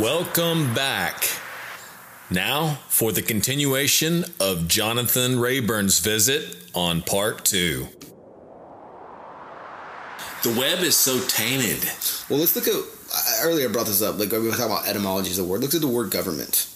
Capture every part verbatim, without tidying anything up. Welcome back. Now for the continuation of Jonathan Rayburn's visit on part two. The web is so tainted. Well, let's look at, earlier I brought this up, like we were talking about etymologies of the word. Look at the word government.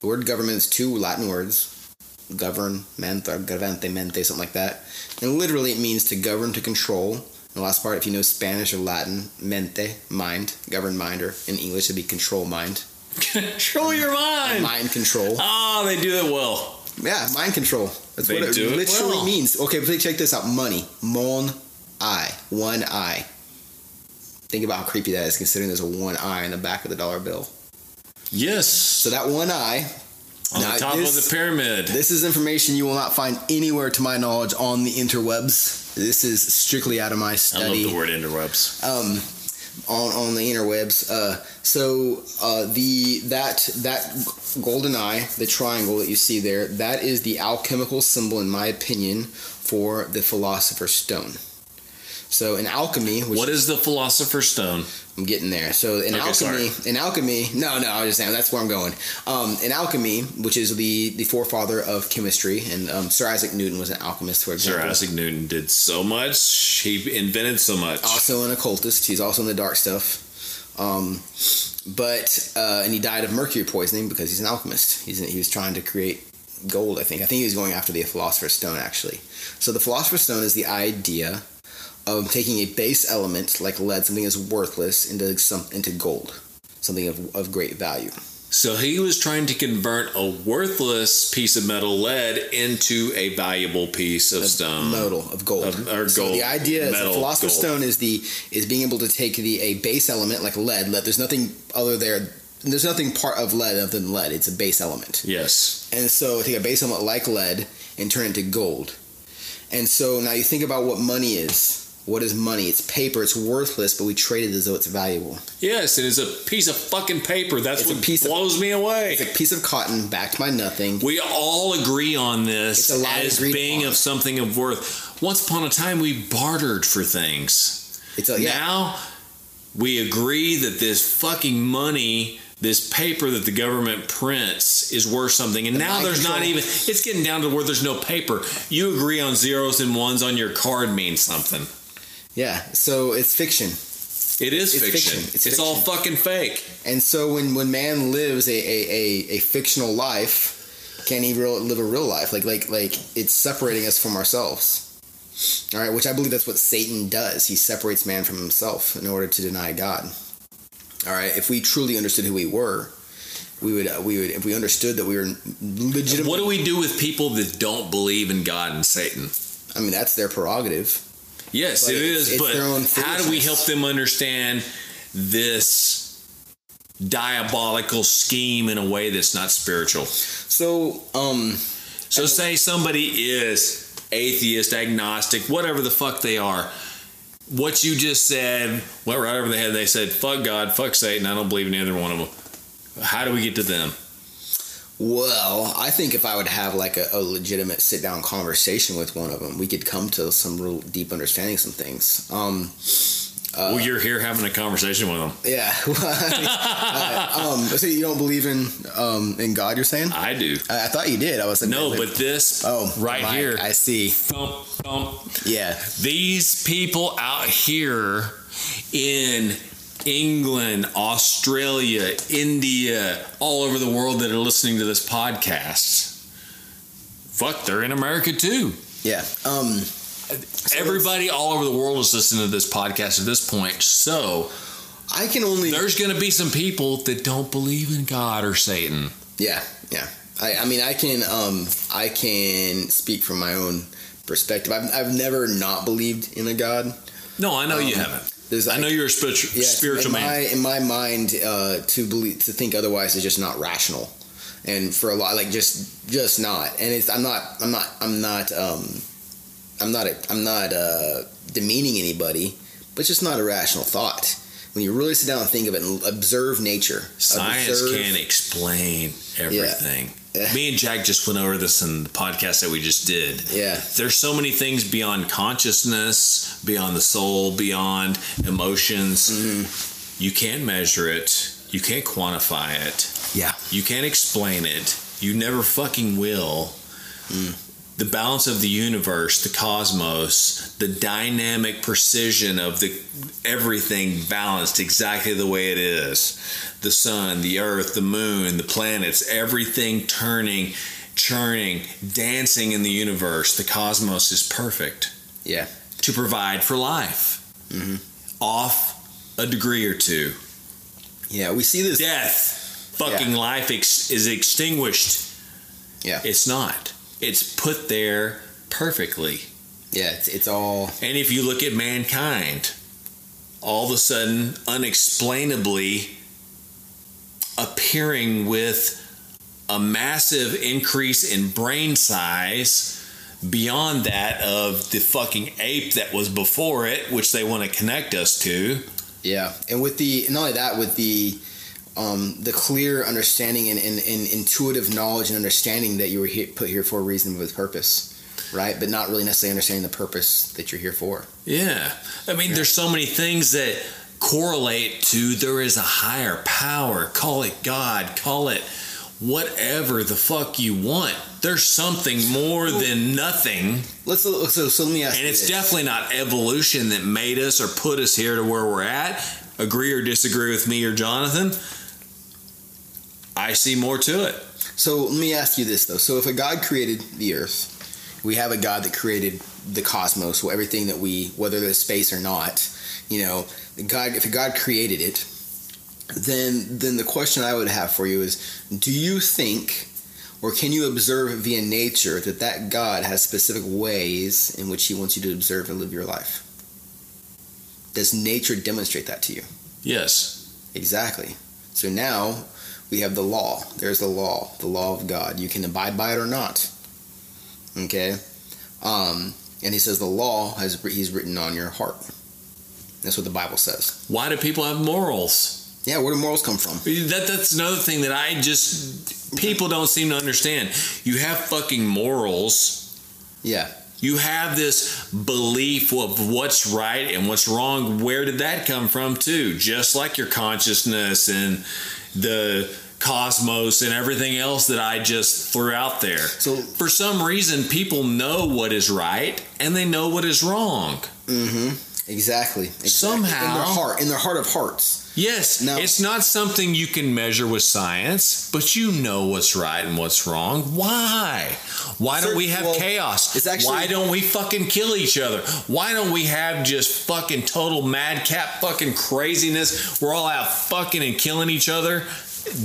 The word government is two Latin words, govern, menta, govente, mente, something like that. And literally it means to govern, to control. And the last part, if you know Spanish or Latin, mente, mind, govern mind, or in English it'd be control mind. Control your mind! Mind control. Ah, oh, they do it well. Yeah, mind control. That's they what it do literally it well. means. Okay, please check this out. Money. Mon eye. One eye. Think about how creepy that is, considering there's a one eye in the back of the dollar bill. Yes. So that one eye... On now, the top this, of the pyramid. This is information you will not find anywhere, to my knowledge, on the interwebs. This is strictly out of my study. I love the word interwebs. Um, on on the interwebs. Uh, so uh, the that that golden eye, the triangle that you see there, that is the alchemical symbol, in my opinion, for the Philosopher's Stone. So in alchemy, which what is the Philosopher's Stone? I'm getting there. So in okay, alchemy, sorry. in alchemy, no, no, I was just saying that's where I'm going. Um, in alchemy, which is the, the forefather of chemistry, and um, Sir Isaac Newton was an alchemist. For example, Sir Isaac Newton did so much; he invented so much. Also an occultist. He's also in the dark stuff. Um, but uh, and he died of mercury poisoning because he's an alchemist. He's he was trying to create gold. I think. I think he was going after the Philosopher's Stone actually. So the Philosopher's Stone is the idea of taking a base element like lead, something that's worthless, into some into gold, something of of great value. So he was trying to convert a worthless piece of metal, lead, into a valuable piece of, of stone, metal of gold. Of, or so gold. The idea is the Philosopher's Stone is the is being able to take the a base element like lead. Lead. There's nothing other there. There's nothing part of lead other than lead. It's a base element. Yes. And so take a base element like lead and turn it into gold. And so now you think about what money is. What is money? It's paper. It's worthless, but we trade it as though it's valuable. Yes, it is a piece of fucking paper. That's it's what piece blows of, me away. It's a piece of cotton backed by nothing. We all agree on this as being of something of worth. Once upon a time, we bartered for things. It's a, yeah. Now, we agree that this fucking money... This paper that the government prints is worth something. And the now there's control. Not even... It's getting down to where there's no paper. You agree on zeros and ones on your card means something. Yeah, so it's fiction. It is it's fiction. fiction. It's, it's fiction. All fucking fake. And so when, when man lives a, a, a, a fictional life, can't he real, live a real life? Like, like, like it's separating us from ourselves. All right, which I believe that's what Satan does. He separates man from himself in order to deny God. All right. If we truly understood who we were, we would. Uh, we would. If we understood that we were legitimate. What do we do with people that don't believe in God and Satan? I mean, that's their prerogative. Yes, but it is. It's, but it's how do we help them understand this diabolical scheme in a way that's not spiritual? So, um, so say somebody is atheist, agnostic, whatever the fuck they are. What you just said, well, right over the head, they said, fuck God, fuck Satan, I don't believe in either one of them. How do we get to them? Well, I think if I would have like a, a legitimate sit-down conversation with one of them, we could come to some real deep understanding of some things. Um, uh, well, you're here having a conversation with them. Yeah. uh, um, so you don't believe in um, in God, you're saying? I do. I, I thought you did. I was like, no, but this oh, right my, here. I see. Thump. Um, yeah, these people out here in England, Australia, India, all over the world that are listening to this podcast, fuck, they're in America too. Yeah, um, everybody all over the world is listening to this podcast at this point. So I can only there's going to be some people that don't believe in God or Satan. Yeah, yeah. I, I mean, I can, um, I can speak from my own. Perspective. I've, I've never not believed in a God. No, I know um, you haven't. Like, I know you're a spiritual, yeah, spiritual in man. My, in my mind, uh, to believe, to think otherwise is just not rational, and for a lot, like just, just not. And it's I'm not, I'm not, I'm not, um, I'm not, a, I'm not uh, demeaning anybody, but it's just not a rational thought. When you really sit down and think of it and observe nature, science observe, can't explain everything. Yeah. Me and Jack just went over this in the podcast that we just did. Yeah. There's so many things beyond consciousness, beyond the soul, beyond emotions. Mm-hmm. You can't measure it. You can't quantify it. Yeah. You can't explain it. You never fucking will. Mm. The balance of the universe, the cosmos, the dynamic precision of the everything balanced exactly the way it is. The sun, the earth, the moon, the planets, everything turning, churning, dancing in the universe. The cosmos is perfect. Yeah. To provide for life. Mm-hmm. Off a degree or two. Yeah, we see this. Death. Fucking yeah. life ex- is extinguished. Yeah. It's not. It's put there perfectly. Yeah, it's, it's all... And if you look at mankind, all of a sudden, unexplainably appearing with a massive increase in brain size beyond that of the fucking ape that was before it, which they want to connect us to. Yeah, and with the... Not only that, with the... Um, the clear understanding and, and, and intuitive knowledge and understanding that you were here, put here for a reason with purpose, right? But not really necessarily understanding the purpose that you're here for. Yeah. I mean, yeah. There's so many things that correlate to there is a higher power. Call it God. Call it whatever the fuck you want. There's something more than nothing. Let's so, so let me ask. And you it's this. Definitely not evolution that made us or put us here to where we're at. Agree or disagree with me or Jonathan? I see more to it. So let me ask you this, though. So if a God created the earth, we have a God that created the cosmos, well, everything that we, whether there's space or not, you know, God. If a God created it, then then the question I would have for you is, do you think or can you observe via nature that that God has specific ways in which he wants you to observe and live your life? Does nature demonstrate that to you? Yes. Exactly. So now... we have the law. There's the law, the law of God. You can abide by it or not. Okay? Um, and he says the law has he's written on your heart. That's what the Bible says. Why do people have morals? Yeah, where do morals come from? That That's another thing that I just... people don't seem to understand. You have fucking morals. Yeah. You have this belief of what's right and what's wrong. Where did that come from, too? Just like your consciousness and... the cosmos and everything else that I just threw out there. So for some reason, people know what is right and they know what is wrong. Mm-hmm. Exactly. exactly. Somehow. In their heart. In their heart of hearts. Yes. Now, it's not something you can measure with science, but you know what's right and what's wrong. Why? Why don't we have well, chaos? It's actually, Why don't we fucking kill each other? Why don't we have just fucking total madcap fucking craziness? We're all out fucking and killing each other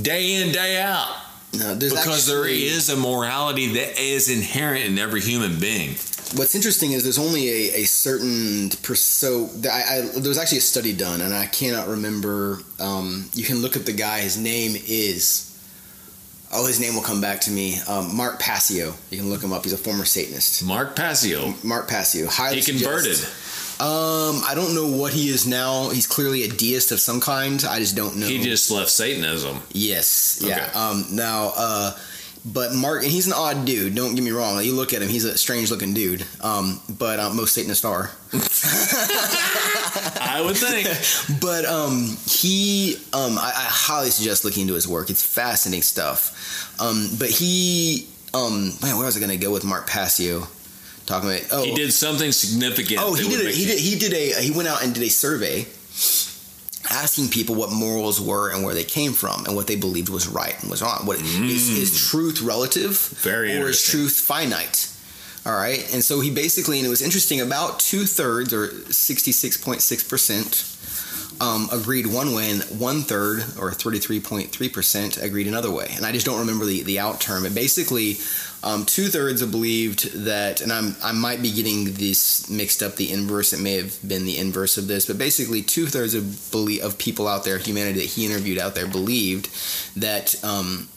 day in, day out. No, because actually, there is a morality that is inherent in every human being. What's interesting is there's only a, a certain per, so I, I, there was actually a study done, and I cannot remember. Um, you can look up the guy. His name is oh, his name will come back to me. Um, Mark Passio. You can look him up. He's a former Satanist. Mark Passio. Mark Passio. Highly he converted. Um, I don't know what he is now. He's clearly a deist of some kind. I just don't know. He just left Satanism. Yes. Okay. Yeah. Um. Now. Uh. But Mark, and he's an odd dude, don't get me wrong. You look at him, he's a strange-looking dude. Um, but uh, most Satanists are. I would think. But um, he, um, I, I highly suggest looking into his work. It's fascinating stuff. Um, but he, um, man, where was I going to go with Mark Passio? Talking about, oh. He did something significant. Oh, he did, a, he, did, he did a, he went out and did a survey asking people what morals were and where they came from and what they believed was right and was wrong. What mm. is, is truth relative Very or is truth finite? All right. And so he basically, and it was interesting, about two-thirds or sixty-six point six percent um, agreed one way and one-third or thirty-three point three percent agreed another way. And I just don't remember the, the out term. But basically, um, two-thirds believed that, and I'm, I might be getting this mixed up, the inverse. It may have been the inverse of this. But basically, two-thirds of, belie- of people out there, humanity that he interviewed out there, believed that um,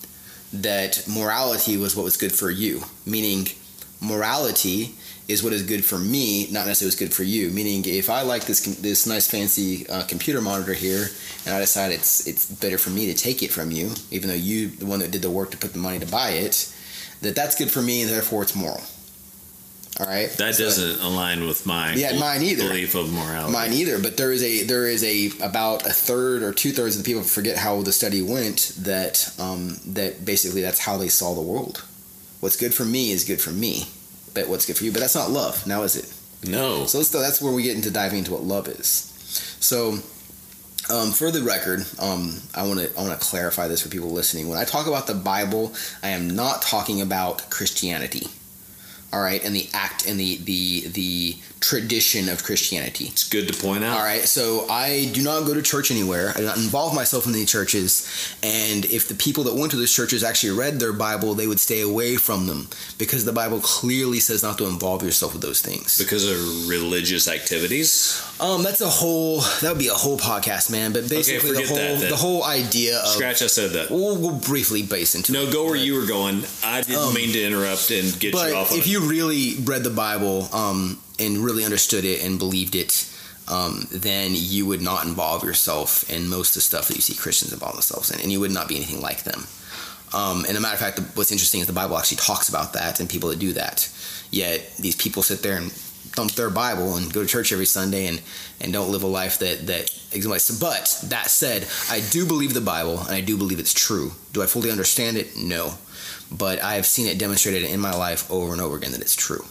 that morality was what was good for you, meaning morality is what is good for me, not necessarily what's good for you. Meaning, if I like this this nice fancy uh, computer monitor here, and I decide it's it's better for me to take it from you, even though you the one that did the work to put the money to buy it, that that's good for me, and therefore it's moral. All right. That so, doesn't align with my yeah, mine either. belief of morality. Mine either. But there is a there is a about a third or two thirds of the people, forget how the study went, that um, that basically that's how they saw the world. What's good for me is good for me, but what's good for you. But that's not love, now is it? No. So let's, that's where we get into diving into what love is. So um, for the record, um, I want to I want to clarify this for people listening. When I talk about the Bible, I am not talking about Christianity. All right, and the act and the, the the tradition of Christianity. It's good to point out. All right, so I do not go to church anywhere. I do not involve myself in any churches. And if the people that went to those churches actually read their Bible, they would stay away from them, because the Bible clearly says not to involve yourself with those things. Because of religious activities? Um, that's a whole that would be a whole podcast, man. But basically, okay, the whole that, the whole idea of scratch. I said that. We'll, we'll briefly base into. No, it. No, go where but, you were going. I didn't um, mean to interrupt and get but you off. Of if it. you really read the Bible um, and really understood it and believed it, um, then you would not involve yourself in most of the stuff that you see Christians involve themselves in, and you would not be anything like them. Um, and a matter of fact, the, what's interesting is the Bible actually talks about that and people that do that. Yet these people sit there and thump their Bible and go to church every Sunday and, and don't live a life that that exists. But that said, I do believe the Bible and I do believe it's true. Do I fully understand it? No. But I have seen it demonstrated in my life over and over again that it's true.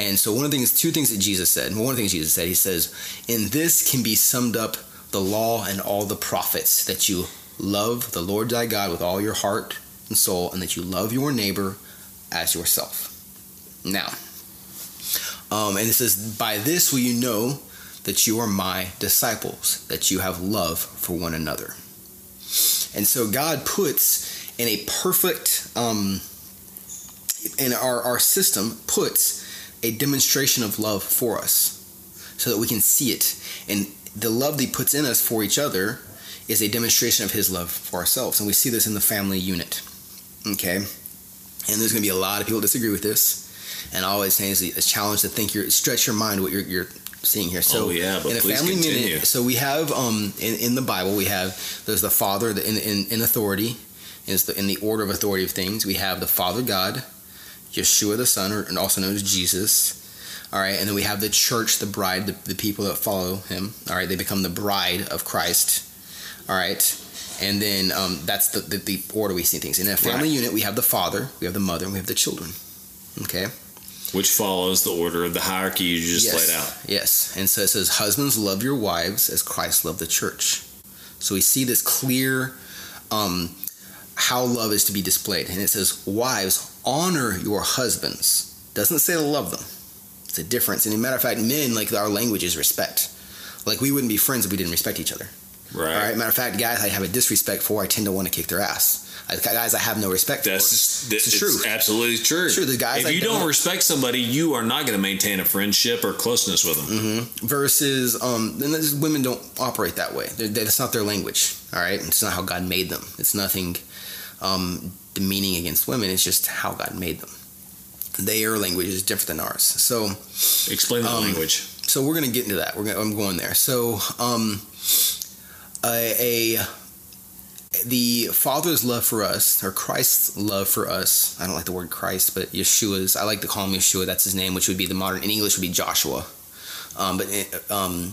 And so one of the things, two things that Jesus said, one of the things Jesus said, he says, in this can be summed up the law and all the prophets, that you love the Lord thy God with all your heart and soul, and that you love your neighbor as yourself. Now, um, and it says, by this will you know that you are my disciples, that you have love for one another. And so God puts... in a perfect, um, in our, our system puts a demonstration of love for us so that we can see it. And the love that he puts in us for each other is a demonstration of his love for ourselves. And we see this in the family unit, okay? And there's going to be a lot of people disagree with this. And I always say it's a challenge to think, your stretch your mind what you're, you're seeing here. So oh, yeah, but in a family continue. unit, so we have, um, in, in the Bible, we have, there's the father in, in, in authority, is the, in the order of authority of things. We have the Father God, Yeshua the Son, or, and also known as Jesus. All right, and then we have the church, the bride, the, the people that follow him. All right, they become the bride of Christ. All right, and then um, that's the, the, the order we see things. In a family right. unit, we have the father, we have the mother, and we have the children. Okay? Which follows the order of the hierarchy you just yes. laid out. Yes, and so it says, husbands, love your wives as Christ loved the church. So we see this clear... Um, how love is to be displayed. And it says, wives, honor your husbands. Doesn't say to love them. It's a difference. And as a matter of fact, men, like our language is respect. Like we wouldn't be friends if we didn't respect each other. Right. All right. Matter of fact, guys I have a disrespect for, I tend to want to kick their ass. I, guys I have no respect That's, for. That's it's true. It's absolutely true. It's true. The guys if I you don't, don't respect somebody, you are not going to maintain a friendship or closeness with them. Mm-hmm. Versus, um, and this, women don't operate that way. They're, that's not their language. All right. It's not how God made them. It's nothing... Um, demeaning against women. It's just how God made them. Their language is different than ours. So, explain the um, language. So we're going to get into that. We're gonna, I'm going there. So, um, a, a the Father's love for us, or Christ's love for us. I don't like the word Christ, but Yeshua's. I like to call him Yeshua. That's his name, which would be the modern in English would be Joshua. Um, but it, um,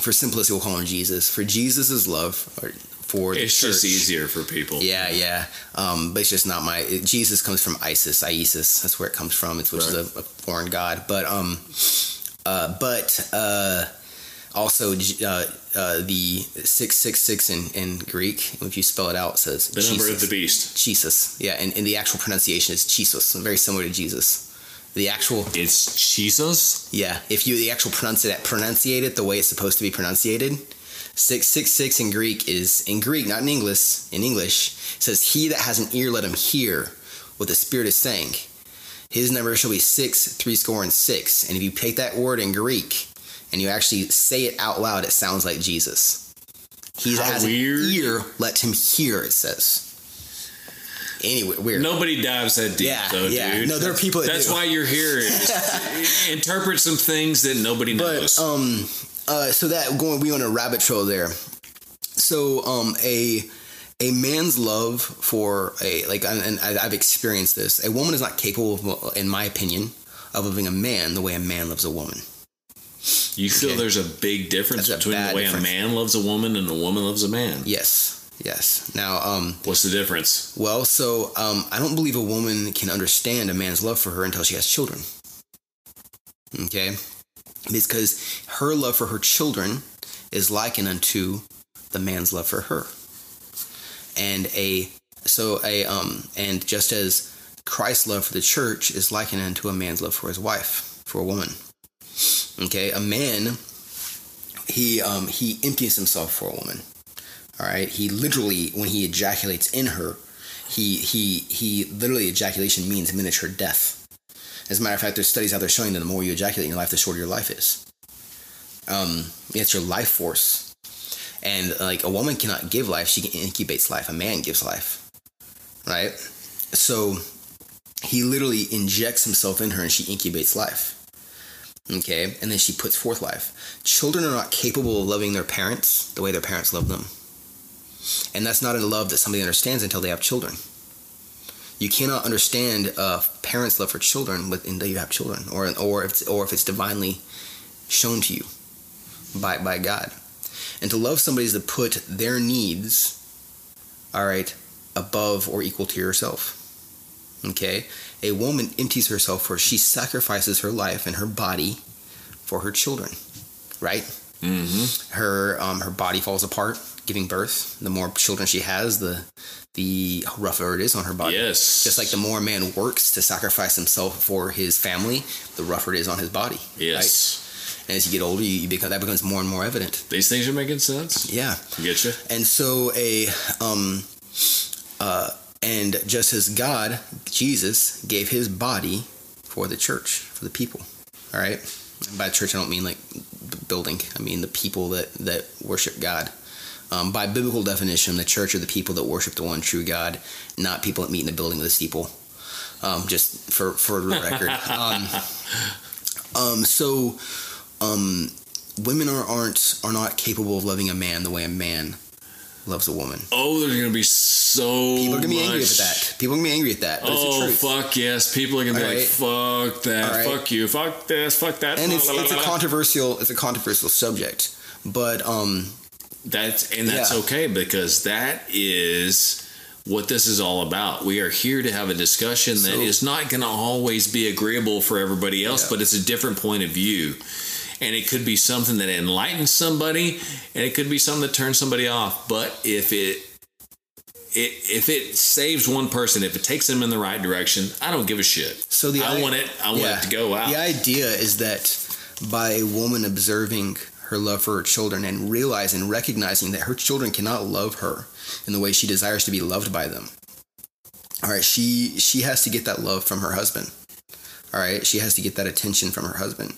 for simplicity, we'll call him Jesus. For Jesus's love. Or, For the it's church. Just easier for people. Yeah, yeah. Um, but it's just not my... It, Jesus comes from Isis, Isis. That's where it comes from. It's which right. is a, a foreign god. But um, uh, but uh, also uh, uh, the six six six in, in Greek, if you spell it out, it says... The Jesus, number of the beast. Jesus. Yeah, and, and the actual pronunciation is Chisos. Very similar to Jesus. The actual... It's Chisos? Yeah. If you the actual pronunciate it, pronunciate it the way it's supposed to be pronunciated... six six six in Greek is, in Greek, not in English, in English, says, he that has an ear, let him hear what the Spirit is saying. His number shall be six, three score and six. And if you take that word in Greek and you actually say it out loud, it sounds like Jesus. He that How has weird. an ear, let him hear, it says. Anyway, weird. Nobody dives that deep, yeah, though, yeah. dude. No, there are people that That's do. why you're here. Interpret some things that nobody knows. But, um... Uh, so that going we on a rabbit trail there. So um, a a man's love for a like, and I've experienced this. A woman is not capable, of, in my opinion, of living a man the way a man loves a woman. You feel okay. There's a big difference a between the way difference. a man loves a woman and a woman loves a man? Yes, yes. Now, um, what's the difference? Well, so um, I don't believe a woman can understand a man's love for her until she has children. Okay? Because her love for her children is likened unto the man's love for her. And a so a um and just as Christ's love for the church is likened unto a man's love for his wife, for a woman. Okay, a man, he um he empties himself for a woman. All right, he literally, when he ejaculates in her, he he he literally ejaculation means miniature death. As a matter of fact, there's studies out there showing that the more you ejaculate in your life, the shorter your life is. Um, it's your life force. And like a woman cannot give life, she incubates life. A man gives life, right? So he literally injects himself in her and she incubates life. Okay, and then she puts forth life. Children are not capable of loving their parents the way their parents love them. And that's not a love that somebody understands until they have children. You cannot understand uh, parents' love for children with, until you have children, or or if it's, or if it's divinely shown to you by by God. And to love somebody is to put their needs, all right, above or equal to yourself. Okay, a woman empties herself for she sacrifices her life and her body for her children, right? Mm-hmm. Her um her body falls apart giving birth. The more children she has, the the rougher it is on her body. Yes. Just like the more a man works to sacrifice himself for his family, the rougher it is on his body. Yes. Right? And as you get older, you become, that becomes more and more evident. These things are making sense. Yeah. Getcha. And so a um uh and just as God, Jesus, gave his body for the church, for the people. All right? By church, I don't mean like building. I mean the people that, that worship God. Um, by biblical definition, the church are the people that worship the one true God, not people that meet in the building with a steeple. Um, just for for the record. um, um, so um, women are aren't are not capable of loving a man the way a man loves a woman. Oh, there's going to be so People are going to be much... angry at that. People are going to be angry at that. But oh, it's the truth. Fuck yes. People are going to be right. like, fuck that. Right. Fuck you. Fuck this. Fuck that. And blah, it's, blah, it's blah, a blah. controversial, it's a controversial subject. But, um... That's, and that's yeah. okay, because that is what this is all about. We are here to have a discussion so, that is not going to always be agreeable for everybody else, yeah. but it's a different point of view. And it could be something that enlightens somebody, and it could be something that turns somebody off. But if it, it if it saves one person, if it takes them in the right direction, I don't give a shit. So the I want it. I want yeah, it to go out. The idea is that by a woman observing her love for her children and realizing and recognizing that her children cannot love her in the way she desires to be loved by them. All right, she she has to get that love from her husband. All right, she has to get that attention from her husband.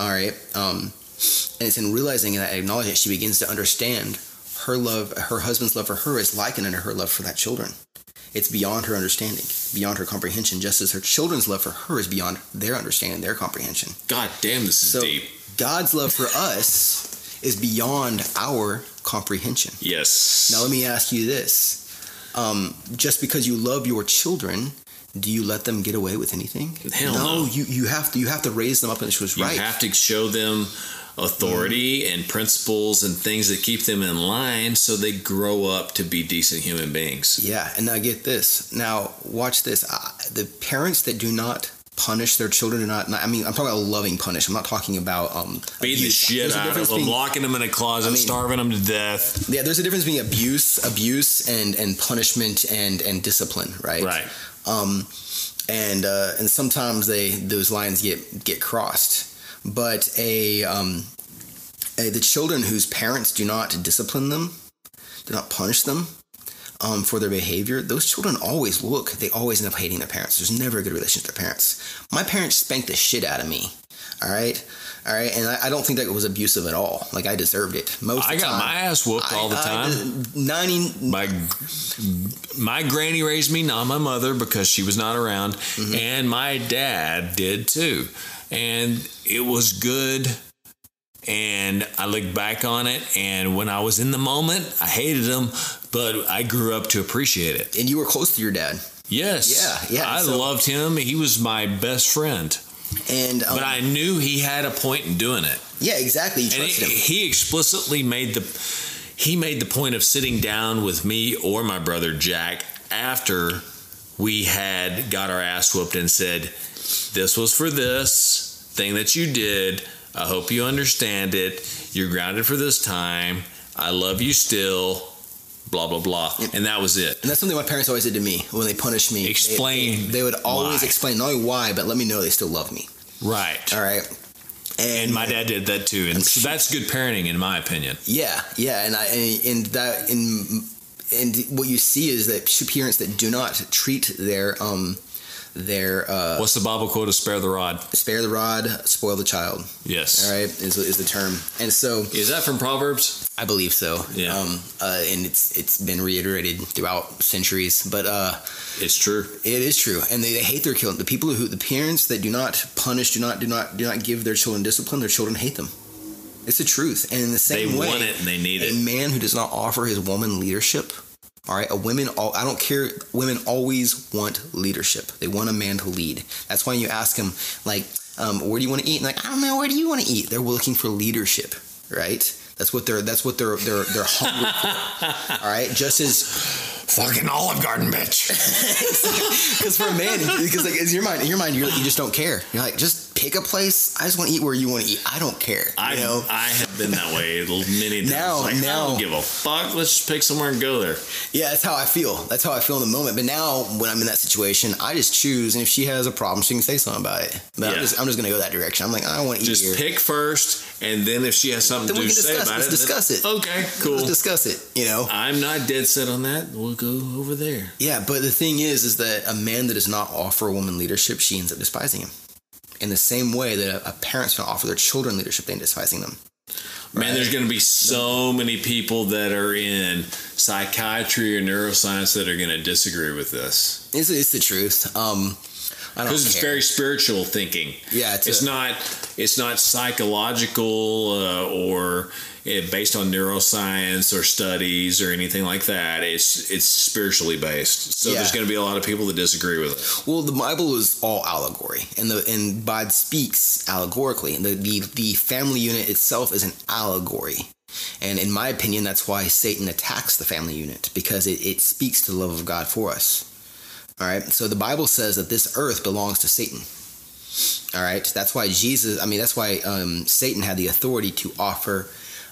All right, um, and it's in realizing that, acknowledging that, she begins to understand her love, her husband's love for her is likened unto her love for that children. It's beyond her understanding, beyond her comprehension, just as her children's love for her is beyond their understanding, their comprehension. God damn, this is so deep. God's love for us is beyond our comprehension. Yes. Now let me ask you this: um, just because you love your children, do you let them get away with anything? Hell no. no. You you have to you have to raise them up in what's right. You have to show them authority mm. and principles and things that keep them in line, so they grow up to be decent human beings. Yeah, and now get this. Now watch this. I, the parents that do not punish their children do not, not. I mean, I'm talking about loving punish. I'm not talking about um, beating the shit there's out of them, locking them in a closet, I mean, starving them to death. Yeah, there's a difference between abuse, abuse, and and punishment and and discipline. Right. Right. Um, and, uh, and sometimes they, those lines get, get crossed, but a, um, a, the children whose parents do not discipline them, do not punish them, um, for their behavior, those children always look, they always end up hating their parents. There's never a good relationship with their parents. My parents spanked the shit out of me. All right. All right. And I, I don't think that it was abusive at all. Like, I deserved it. Most I of the time. I got my ass whooped I, all the time. I, ninety My my granny raised me, not my mother, because she was not around. Mm-hmm. And my dad did too. And it was good. And I look back on it. And when I was in the moment, I hated him. But I grew up to appreciate it. And you were close to your dad. Yes. Yeah. Yeah. I so. loved him. He was my best friend. And um, but I knew he had a point in doing it. Yeah, exactly. You trusted and it, him. He explicitly made the he made the point of sitting down with me or my brother Jack after we had got our ass whooped and said, "This was for this thing that you did. I hope you understand it. You're grounded for this time. I love you still. Blah, blah, blah." Yep. And that was it. And that's something my parents always did to me when they punished me. Explain. They, they, they would always why. explain not only why, but let me know they still love me. Right. All right. And, and my dad did that too. And so that's good parenting, in my opinion. Yeah. Yeah. And I, and, and that, and, and what you see is that parents that do not treat their, um, their, uh, what's the Bible quote? Spare the rod. Spare the rod, spoil the child. Yes. All right. Is, is the term. And so. Is that from Proverbs? I believe so. Yeah. Um, uh, and it's, it's been reiterated throughout centuries, but, uh, it's true. It is true. And they, they hate their children. The people who, the parents that do not punish, do not, do not, do not give their children discipline, their children hate them. It's the truth. And in the same they way, they want it and they need a it. A man who does not offer his woman leadership. All right, a women, all, I don't care, women always want leadership. They want a man to lead. That's why you ask them, like, um, where do you want to eat? And like, I don't know, where do you want to eat? They're looking for leadership, right? That's what they're, that's what they're, they're, they're hungry for. All right, just as... Fucking Olive Garden, bitch. Because for a man, because like, in your mind, in your mind, you're, you just don't care. You're like, just pick a place. I just want to eat where you want to eat. I don't care. I you know. I have been that way many times. Now, like, now, I don't give a fuck. Let's just pick somewhere and go there. Yeah, that's how I feel. That's how I feel in the moment. But now, when I'm in that situation, I just choose. And if she has a problem, she can say something about it. But yeah. I'm just, I'm just gonna go that direction. I'm like, I don't want to eat just here. Just pick first, and then if she has something then to we can say discuss, about let's it, discuss it. Okay, cool. Let's discuss it. You know, I'm not dead set on that. We'll go over there. Yeah, but the thing is, is that a man that does not offer a woman leadership, she ends up despising him. In the same way that a, a parent's going to offer their children leadership, they end up despising them. Man, right? There's going to be so many people that are in psychiatry or neuroscience that are going to disagree with this. It's, it's the truth. Um, I don't Because it's very spiritual thinking. Yeah, it's, it's a, not. It's not psychological uh, or. It, based on neuroscience or studies or anything like that. It's it's spiritually based. So yeah. There's going to be a lot of people that disagree with it. Well, the Bible is all allegory, and the and God speaks allegorically, and the, the, the family unit itself is an allegory. And in my opinion, that's why Satan attacks the family unit, because it, it speaks to the love of God for us. All right. So the Bible says that this earth belongs to Satan. All right. That's why Jesus, I mean, that's why um, Satan had the authority to offer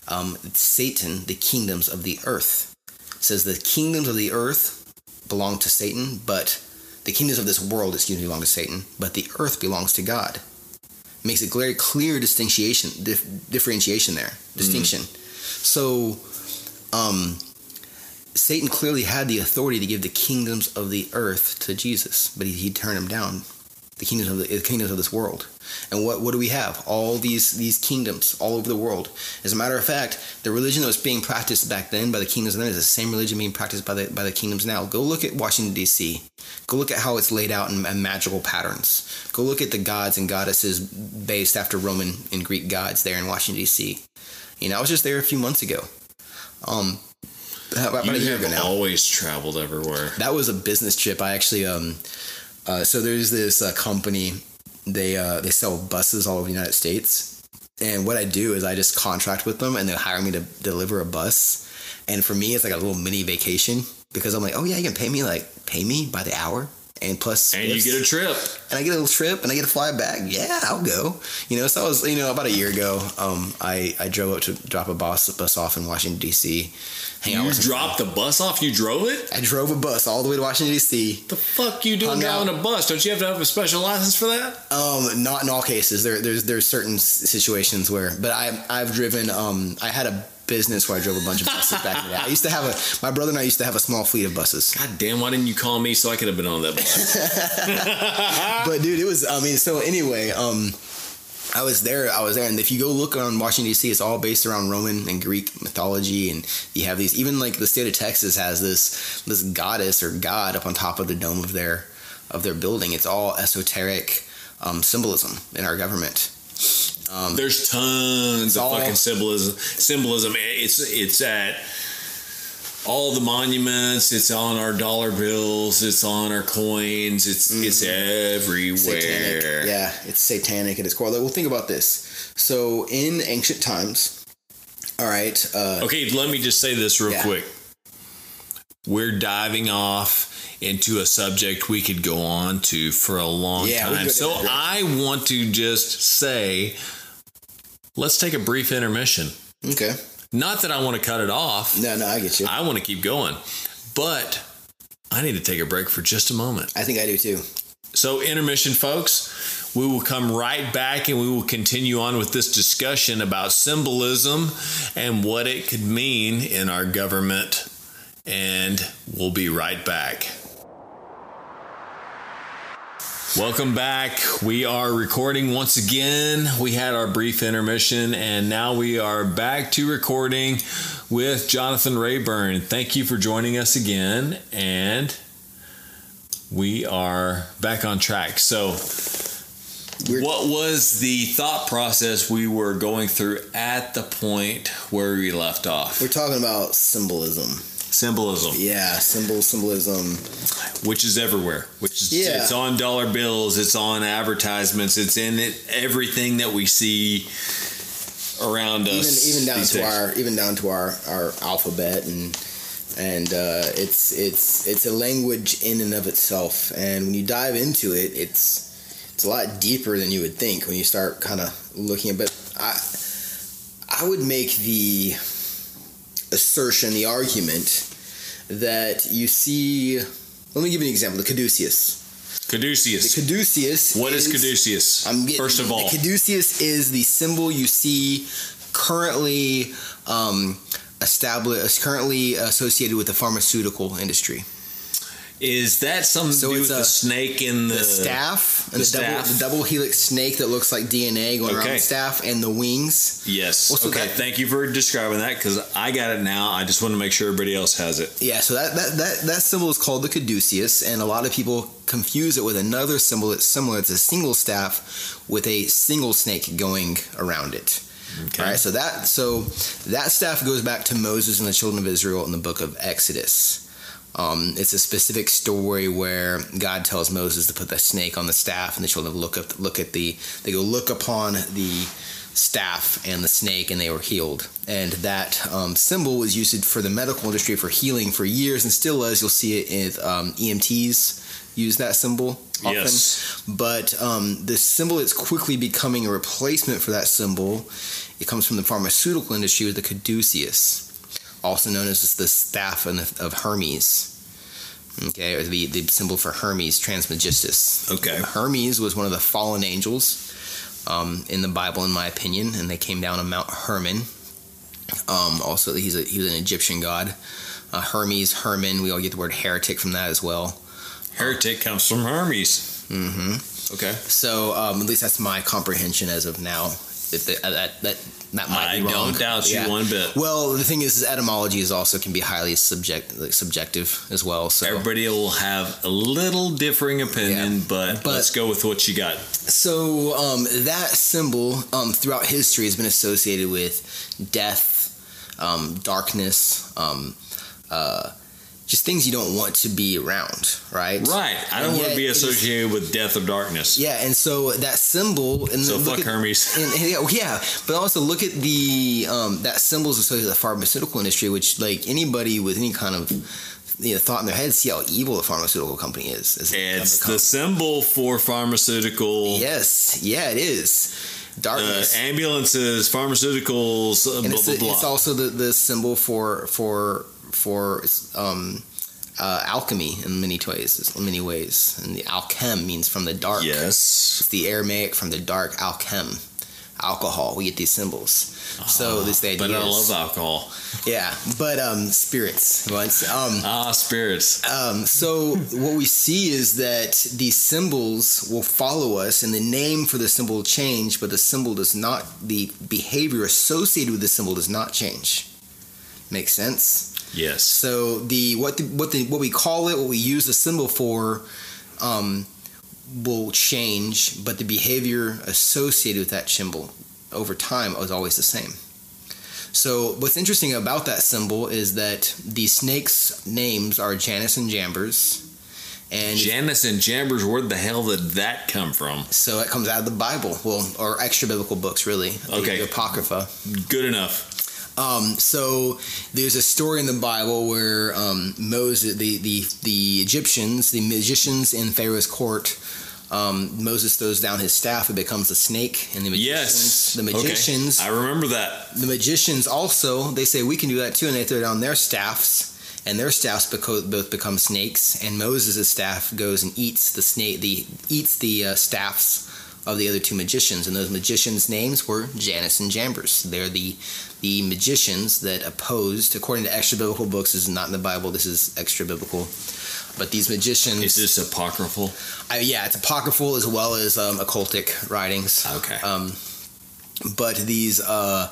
Um, Satan, the kingdoms of the earth. It says the kingdoms of the earth belong to Satan, but the kingdoms of this world, excuse me, belong to Satan, but the earth belongs to God. It makes a clear, clear distinction, dif- differentiation there, distinction. Mm. So, um, Satan clearly had the authority to give the kingdoms of the earth to Jesus, but he, he turned them down. The kingdoms of the, the kingdoms of this world. And what, what do we have? All these these kingdoms all over the world. As a matter of fact, the religion that was being practiced back then by the kingdoms of then is the same religion being practiced by the by the kingdoms now. Go look at Washington, D C. Go look at how it's laid out in, in magical patterns. Go look at the gods and goddesses based after Roman and Greek gods there in Washington, D C. You know, I was just there a few months ago. Um, about you a year have ago now. Always traveled everywhere. That was a business trip. I actually... um. Uh, so there's this uh, company, they uh, they sell buses all over the United States, and what I do is I just contract with them, and they hire me to deliver a bus, and for me it's like a little mini vacation, because I'm like, oh yeah, you can pay me like pay me by the hour, and plus and you get a trip, and I get a little trip, and I get to fly back. Yeah, I'll go. You know, so I was you know about a year ago, um, I, I drove up to drop a bus bus off in Washington D C. Hang you dropped the bus off? You drove it? I drove a bus all the way to Washington, D C. The fuck you doing driving a bus? Don't you have to have a special license for that? Um, not in all cases. There, there's there's certain situations where, but I I've driven. Um, I had a business where I drove a bunch of buses back in the day. I used to have a my brother and I used to have a small fleet of buses. God damn! Why didn't you call me so I could have been on that bus? But dude, it was. I mean, so anyway, um. I was there, I was there, and if you go look on Washington, D C, it's all based around Roman and Greek mythology, and you have these, even like the state of Texas has this this goddess or god up on top of the dome of their of their building. It's all esoteric um, symbolism in our government. Um, There's tons of all, fucking symbolism. Symbolism. It's it's at all the monuments, it's on our dollar bills, it's on our coins, it's mm-hmm. it's everywhere. Satanic. Yeah, it's satanic at its core. Well, think about this. So in ancient times, all right. Uh, okay, let me just say this real yeah. quick. We're diving off into a subject we could go on to for a long yeah, time. So I want to just say, let's take a brief intermission. Okay. Not that I want to cut it off. No, no, I get you. I want to keep going. But I need to take a break for just a moment. I think I do too. So intermission, folks, we will come right back and we will continue on with this discussion about symbolism and what it could mean in our government. And we'll be right back. Welcome back. We are recording once again. We had our brief intermission and now we are back to recording with Jonathan Rayburn. Thank you for joining us again. And we are back on track. So Weird. What was the thought process we were going through at the point where we left off? We're talking about symbolism. Symbolism. Yeah, symbol, symbolism. Which is everywhere. Which is, yeah. It's on dollar bills, it's on advertisements, it's in it, everything that we see around us. Even, even down to days. our even down to our, our alphabet and and uh, it's it's it's a language in and of itself. And when you dive into it, it's it's a lot deeper than you would think when you start kind of looking at. But I I would make the assertion, the argument that you see. Let me give you an example. The caduceus. Caduceus. The caduceus. What is, is caduceus? I'm getting, First of all, the caduceus is the symbol you see currently um, established, currently associated with the pharmaceutical industry. Is that something so to do with a, the snake in the, the staff? The, the, staff. Double, the double helix snake that looks like D N A going okay. around the staff and the wings? Yes. What's okay, that? Thank you for describing that because I got it now. I just want to make sure everybody else has it. Yeah, so that, that, that, that symbol is called the caduceus, and a lot of people confuse it with another symbol that's similar. It's a single staff with a single snake going around it. Okay. All right, so that, so that staff goes back to Moses and the children of Israel in the book of Exodus. Um, it's a specific story where God tells Moses to put the snake on the staff, and the children look up, look at the, they go look upon the staff and the snake, and they were healed. And that um, symbol was used for the medical industry for healing for years, and still is. You'll see it in um, E M Ts use that symbol often. Yes. But um, the symbol that's quickly becoming a replacement for that symbol, it comes from the pharmaceutical industry with the caduceus, also known as the staff of Hermes. Okay, or the, the symbol for Hermes Trismegistus. Okay. Hermes was one of the fallen angels um, in the Bible, in my opinion, and they came down on Mount Hermon. Um, also, he's a, he was an Egyptian god. Uh, Hermes, Hermon, we all get the word heretic from that as well. Heretic um, comes from Hermes. Mm-hmm. Okay. So, um, at least that's my comprehension as of now. That, that, that, that might I be wrong. don't doubt yeah. you one bit. Well, the thing is, is etymology is also can be highly subject, like, subjective as well. So everybody will have a little differing opinion, yeah. but, but let's go with what you got. So um, that symbol um, throughout history has been associated with death, um, darkness, um, uh, just things you don't want to be around, right? Right. I don't want to be associated is, with death or darkness. Yeah, and so that symbol. And so fuck at, Hermes. And, and, and, yeah, but also look at the um, that symbol is associated with the pharmaceutical industry, which like anybody with any kind of you know, thought in their head see how evil a pharmaceutical company is. is it's the symbol for pharmaceutical. Yes. Yeah, it is. Darkness. Uh, ambulances, pharmaceuticals, and blah, it's, blah, blah. It's also the, the symbol for for. for um, uh, alchemy in many ways, in many ways. And the alchem means from the dark. Yes. It's the Aramaic from the dark, alchem. Alcohol, we get these symbols. Uh-huh. So this idea. But I love alcohol. Yeah, but um, spirits. Once, um, ah, spirits. Um, so what we see is that these symbols will follow us, and the name for the symbol will change, but the symbol does not, the behavior associated with the symbol does not change. Makes sense? Yes. So the what the, what the what we call it, what we use the symbol for, um, will change, but the behavior associated with that symbol over time is always the same. So what's interesting about that symbol is that the snakes' names are Janice and Jambres. And Janice and Jambres, where the hell did that come from? So it comes out of the Bible, well, or extra biblical books, really. Okay. The Apocrypha. Good enough. Um, so there's a story in the Bible where um, Moses, the, the, the Egyptians, the magicians in Pharaoh's court, um, Moses throws down his staff and becomes a snake. And the magicians, yes. the magicians, okay. I remember that. The magicians also, they say we can do that too, and they throw down their staffs. And their staffs beco- both become snakes, and Moses' staff goes and eats the snake, the eats the uh, staffs of the other two magicians. And those magicians' names were Janice and Jambres. They're the the magicians that opposed, according to extra biblical books. This is not in the Bible. This is extra biblical. But these magicians. Is this apocryphal? I, yeah, it's apocryphal as well as um, occultic writings. Okay. Um, but these. Uh,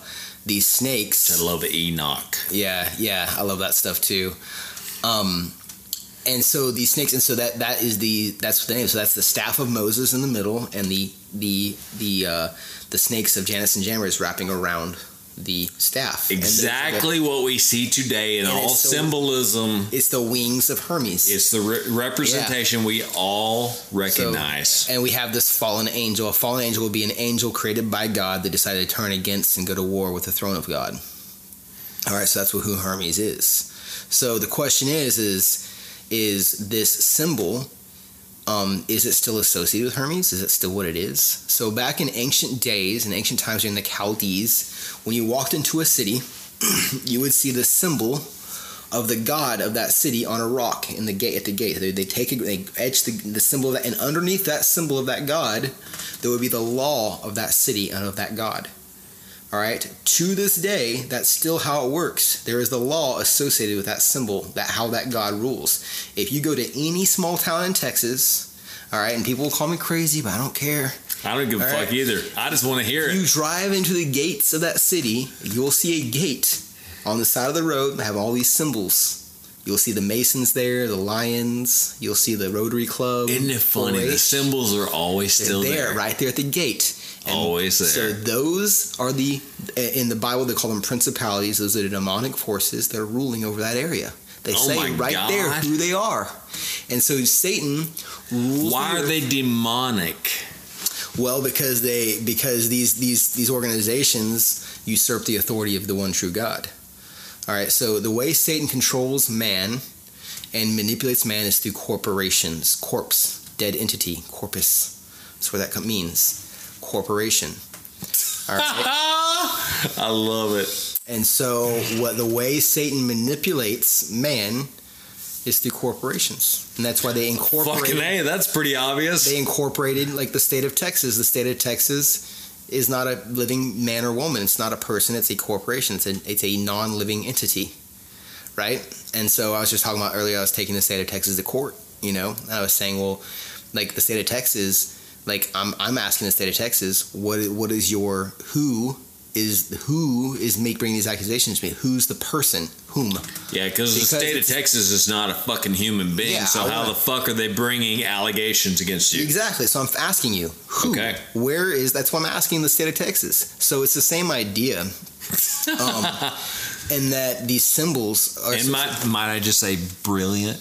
These snakes. I love Enoch. Yeah, yeah, I love that stuff too. Um, and so these snakes, and so that that is the that's the name. So that's the staff of Moses in the middle, and the the the uh, the snakes of Janice and Jambres wrapping around the staff. Exactly the, what we see today in all it's symbolism. The, it's the wings of Hermes. It's the re- representation yeah. we all recognize. So, and we have this fallen angel. A fallen angel would be an angel created by God that decided to turn against and go to war with the throne of God. All right, so that's who Hermes is. So the question is, is, is this symbol... Um, is it still associated with Hermes? Is it still what it is? So back in ancient days, in ancient times during the Chaldees, when you walked into a city, you would see the symbol of the god of that city on a rock in the gate at the gate. They, they take a, they etch the, the symbol of that, and underneath that symbol of that god, there would be the law of that city and of that god. All right. To this day, that's still how it works. There is the law associated with that symbol, that how that God rules. If you go to any small town in Texas, all right, and people will call me crazy, but I don't care. I don't give a fuck either. I just want to hear it. You drive into the gates of that city, you'll see a gate on the side of the road that have all these symbols. You'll see the Masons there, the Lions. You'll see the Rotary Club. Isn't it funny? The symbols are always still there. They're there, right there at the gate. And always there. So those are the, in the Bible, they call them principalities. Those are the demonic forces that are ruling over that area. They oh say right God. there who they are. And so Satan rules. Why are they demonic? Well, because they because these these these organizations usurp the authority of the one true God. All right, so the way Satan controls man and manipulates man is through corporations. Corpse, dead entity, corpus. That's where that means. Corporation. All right. I love it. And so, what the way Satan manipulates man is through corporations, and that's why they incorporated. Fucking A, that's pretty obvious. They incorporated like the state of Texas. The state of Texas is not a living man or woman. It's not a person. It's a corporation. It's a it's a non-living entity, right? And so, I was just talking about earlier. I was taking the state of Texas to court, you know, and I was saying, well, like the state of Texas. Like I'm, I'm asking the state of Texas, what, what is your, who is, who is make bringing these accusations to me? Who's the person, whom? Yeah, because the state of Texas is not a fucking human being. Yeah, so how the fuck are they bringing allegations against you? Exactly. So I'm asking you, who? Okay. Where is? That's why I'm asking the state of Texas. So it's the same idea. um, and that these symbols are. And might, might I just say, brilliant.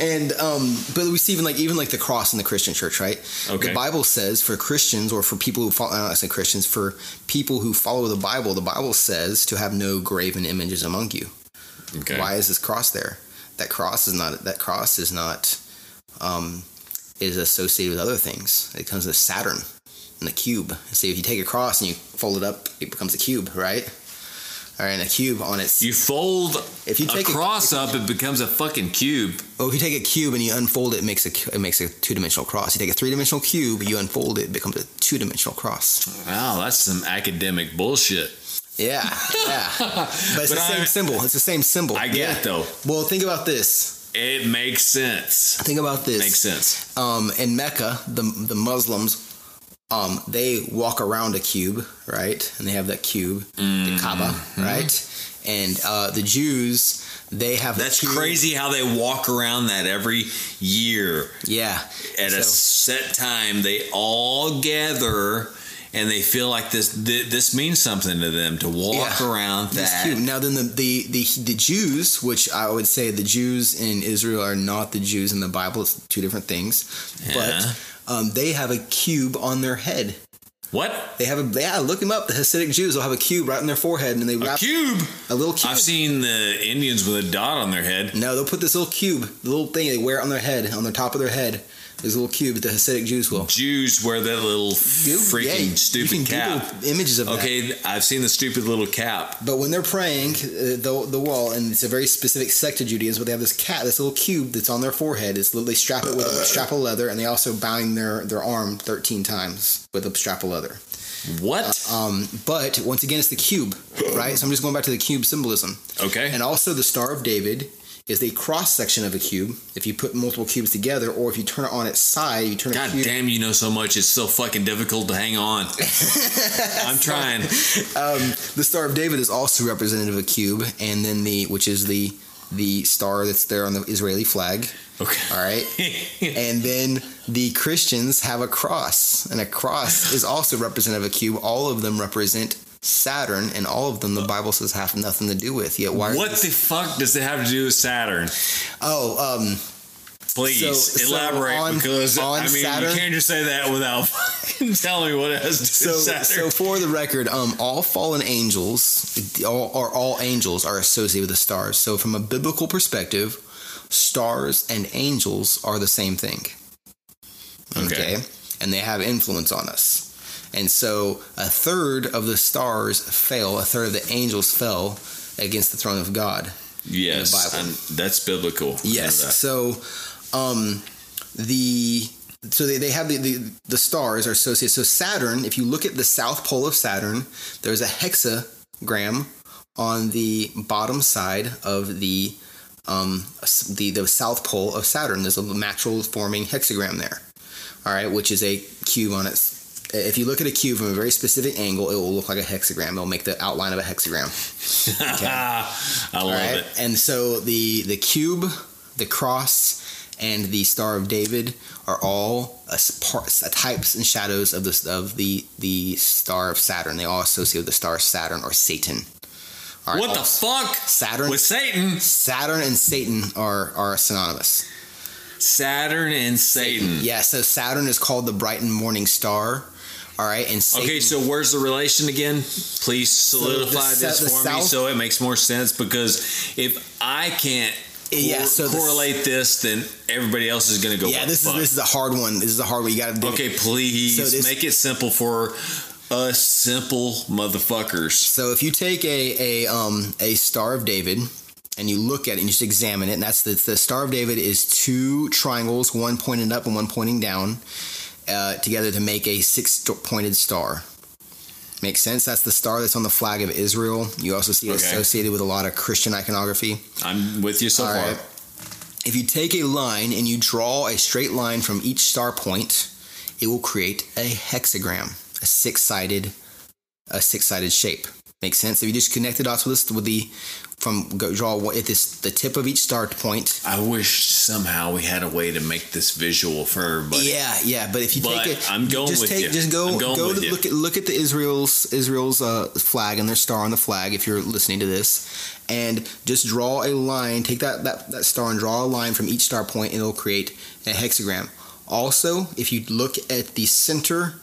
and um, but we see even like even like the cross in the Christian church, right? Okay. The Bible says for Christians or for people who follow, I don't say Christians, for people who follow the Bible, the Bible says to have no graven images among you. Okay. Why is this cross there? That cross is not that cross is not um, is associated with other things. It comes with Saturn and the cube. See, if you take a cross and you fold it up, it becomes a cube, right? All right, and a cube on its... You fold if you take a cross a, up, it becomes a fucking cube. Well, if you take a cube and you unfold it, it makes a, it makes a two-dimensional cross. You take a three-dimensional cube, you unfold it, it becomes a two-dimensional cross. Wow, that's some academic bullshit. Yeah, yeah. But it's but the same I, symbol. It's the same symbol. I get yeah. it, though. Well, think about this. It makes sense. Think about this. Makes sense. Um, in Mecca, the the Muslims... Um, they walk around a cube, right? And they have that cube, mm-hmm. the Kaaba, right? Mm-hmm. And uh, the Jews, they have that's a cube. Crazy how they walk around that every year. Yeah, at so, a set time, they all gather and they feel like this th- this means something to them to walk yeah. around that. Cute. Now then the, the the the Jews, which I would say the Jews in Israel are not the Jews in the Bible. It's two different things. Yeah. But um, they have a cube on their head. What? They have a yeah. Look them up. The Hasidic Jews will have a cube right on their forehead, and they wrap a cube, a little cube. I've seen the Indians with a dot on their head. No, they'll put this little cube, the little thing they wear on their head, on the top of their head. There's a little cube that the Hasidic Jews will. Jews wear that little Dude, freaking yeah, stupid you can cap. Google images of okay, that. Okay, I've seen the stupid little cap. But when they're praying, uh, the the wall, and it's a very specific sect of Judaism, but they have this cat, this little cube that's on their forehead. It's they strap it with a strap of leather, and they also bind their, their arm thirteen times with a strap of leather. What? Uh, um, but once again, it's the cube, right? So I'm just going back to the cube symbolism. Okay. And also the Star of David is a cross-section of a cube. If you put multiple cubes together, or if you turn it on its side, you turn God a cube... God damn, you know so much. It's so fucking difficult to hang on. I'm trying. Um, the Star of David is also representative of a cube, and then the... which is the the star that's there on the Israeli flag. Okay. All right? And then the Christians have a cross, and a cross is also representative of a cube. All of them represent... Saturn, and all of them the Bible says have nothing to do with. Yet why? What the fuck does it have to do with Saturn? Oh, um, please so, elaborate so on, because on I mean Saturn, you can't just say that without telling me what it has to so, do with Saturn. So for the record, um, all fallen angels, all or all angels are associated with the stars. So from a biblical perspective, stars and angels are the same thing. Okay, okay? And they have influence on us. And so a third of the stars fell, a third of the angels fell against the throne of God. Yes, in the Bible. That's biblical. Yes. So um, the so they, they have the, the, the stars are associated. So Saturn, if you look at the south pole of Saturn, there's a hexagram on the bottom side of the um, the, the south pole of Saturn. There's a natural forming hexagram there, all right, which is a cube on its... If you look at a cube from a very specific angle, it will look like a hexagram. It'll make the outline of a hexagram. Okay. I love right? it. And so the, the cube, the cross, and the Star of David are all a, a types and shadows of the of the the Star of Saturn. They all associate with the star Saturn or Satan. Right. What all the fuck? Saturn with Satan. Saturn and Satan are are synonymous. Saturn and Satan. Yeah. So Saturn is called the bright and morning star. All right, and Satan, okay, so where's the relation again? Please solidify so the, this the for South, me so it makes more sense, because if I can't yeah, cor- so the, correlate this, then everybody else is going to go. Yeah, this fuck. is this is a hard one. This is a hard one. You got to do okay, it. Okay, please so this, make it simple for us simple motherfuckers. So if you take a a um a Star of David and you look at it and you just examine it, and that's the, the Star of David is two triangles, one pointing up and one pointing down. Uh, together to make a six-pointed star. Makes sense? That's the star that's on the flag of Israel. You also see it okay. associated with a lot of Christian iconography. I'm with you so All far. Right. If you take a line and you draw a straight line from each star point, it will create a hexagram, a six-sided, a six-sided shape. Makes sense? If you just connect the dots with, this, with the... From go, draw at this the tip of each star point. I wish somehow we had a way to make this visual for everybody. Yeah, yeah, but if you but take it, I'm going just with take, you. Just go, go to you. look at look at the Israel's Israel's uh, flag and their star on the flag. If you're listening to this, and just draw a line. Take that that, that star and draw a line from each star point, and it'll create a hexagram. Also, if you look at the center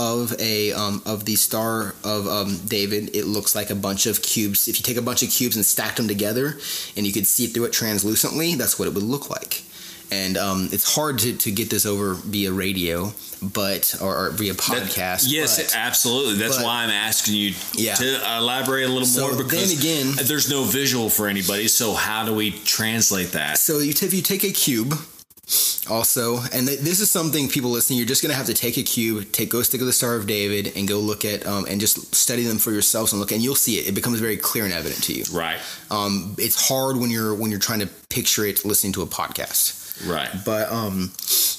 of a um, of the Star of um, David, it looks like a bunch of cubes. If you take a bunch of cubes and stack them together, and you could see through it translucently, that's what it would look like. And um, it's hard to, to get this over via radio, but or, or via podcast. That, yes, but, absolutely. That's but, why I'm asking you yeah. to elaborate a little so more, because then again, there's no visual for anybody. So how do we translate that? So you t- if you take a cube. Also, and th- this is something people listening, you're just going to have to take a cube, take go stick with the Star of David, and go look at um, and just study them for yourselves and look, and you'll see it. It becomes very clear and evident to you. Right. Um, it's hard when you're when you're trying to picture it listening to a podcast. Right. But um,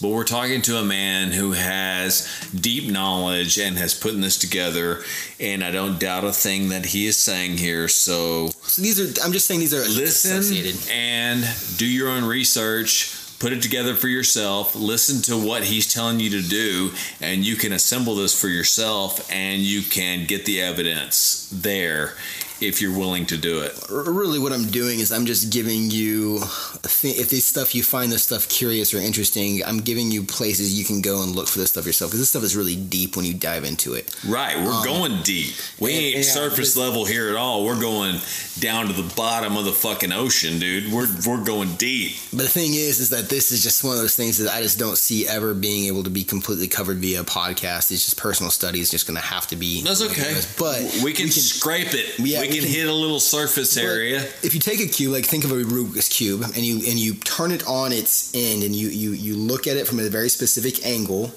but we're talking to a man who has deep knowledge and has put this together, and I don't doubt a thing that he is saying here. So, so these are I'm just saying these are listen and do your own research. put it together for yourself, listen to what he's telling you to do, and you can assemble this for yourself, and you can get the evidence there if you're willing to do it. Really what I'm doing is I'm just giving you, if this stuff, you find this stuff curious or interesting, I'm giving you places you can go and look for this stuff yourself, because this stuff is really deep when you dive into it. Right. We're um, going deep. We and, ain't and surface yeah, level here at all. We're going down to the bottom of the fucking ocean, dude. We're we're going deep. But the thing is, is that this is just one of those things that I just don't see ever being able to be completely covered via a podcast. It's just personal study is just going to have to be. That's okay. But we can, we can scrape it. Yeah, we It can hit a little surface area. If you take a cube, like think of a Rubik's cube, and you and you turn it on its end, and you you you look at it from a very specific angle.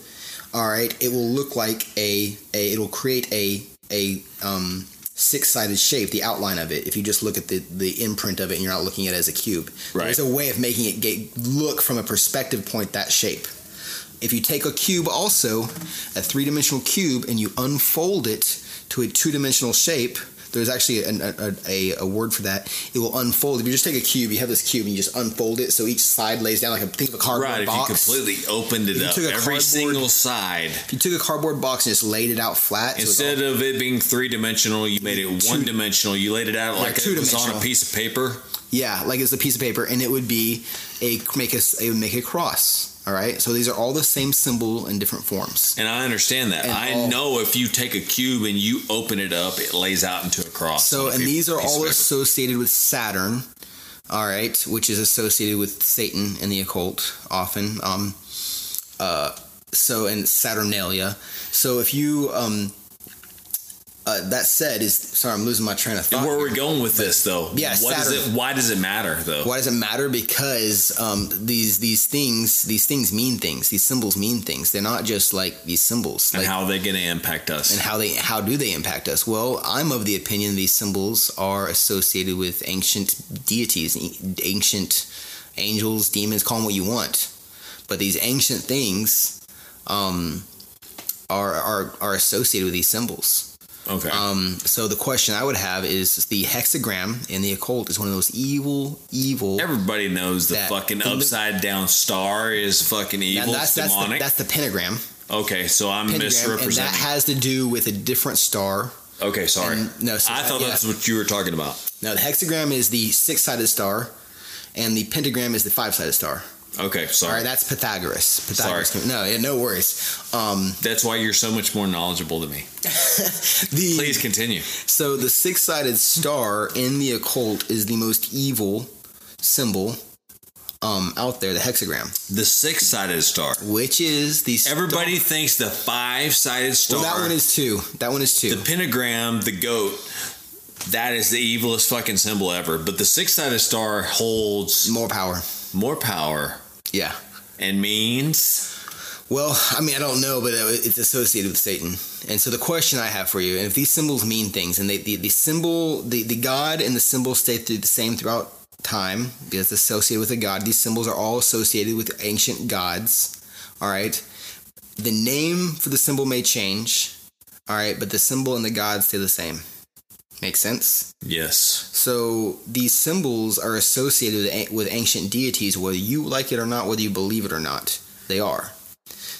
All right, it will look like a a. It'll create a a um six-sided shape. The outline of it. If you just look at the the imprint of it, and you're not looking at it as a cube, right. There's a way of making it get, look from a perspective point that shape. If you take a cube, also a three-dimensional cube, and you unfold it to a two-dimensional shape. There's actually a, a, a word for that. It will unfold. If you just take a cube, you have this cube, and you just unfold it, so each side lays down like a think of a cardboard right, box. Right, if you completely opened it up, every single side. If you took a cardboard box and just laid it out flat. Instead so all, of it being three-dimensional, you made it two, one-dimensional. You laid it out like, like it was on a piece of paper. Yeah, like it's a piece of paper, and it would be a make a, it would make a cross. All right, so these are all the same symbol in different forms. And I understand that. And I all, know if you take a cube and you open it up, it lays out into a cross. So, and these are all associated with Saturn, all right, which is associated with Satan and the occult often. Um, uh, so, and Saturnalia. So, if you... Um, Uh, that said, is sorry, I'm losing my train of thought. And where we're going with but, this, though, yeah, what Saturn, is it, why does it matter, though? Why does it matter? Because um, these these things these things mean things. These symbols mean things. They're not just like these symbols. And like, how are they going to impact us? And how they how do they impact us? Well, I'm of the opinion these symbols are associated with ancient deities, ancient angels, demons. Call them what you want, but these ancient things um, are are are associated with these symbols. Okay. Um, so the question I would have is the hexagram in the occult is one of those evil, evil. Everybody knows the fucking upside down star is fucking evil. That's, that's, demonic. The, that's the pentagram. Okay, so I'm pentagram, misrepresenting. And that has to do with a different star. Okay, sorry. And, no, so I that, thought yeah. that's what you were talking about. No, the hexagram is the six-sided star, and the pentagram is the five-sided star. Okay, sorry. All right, that's Pythagoras. Pythagoras. Sorry. No, yeah, no worries. Um, that's why you're so much more knowledgeable than me. the, Please continue. So the six-sided star in the occult is the most evil symbol um, out there, the hexagram. The six-sided star. Which is the star. Everybody thinks the five-sided star. Well, that one is two. That one is two. The pentagram, the goat. That is the evilest fucking symbol ever. But the six-sided star holds... More power. More power. Yeah. And means? Well, I mean, I don't know, but it's associated with Satan. And so the question I have for you, and if these symbols mean things, and they, the, the symbol, the, the God and the symbol stay through the same throughout time, because it's associated with a God. These symbols are all associated with ancient gods, all right? The name for the symbol may change, all right, but the symbol and the God stay the same. Make sense? Yes. So these symbols are associated with ancient deities, whether you like it or not, whether you believe it or not. They are.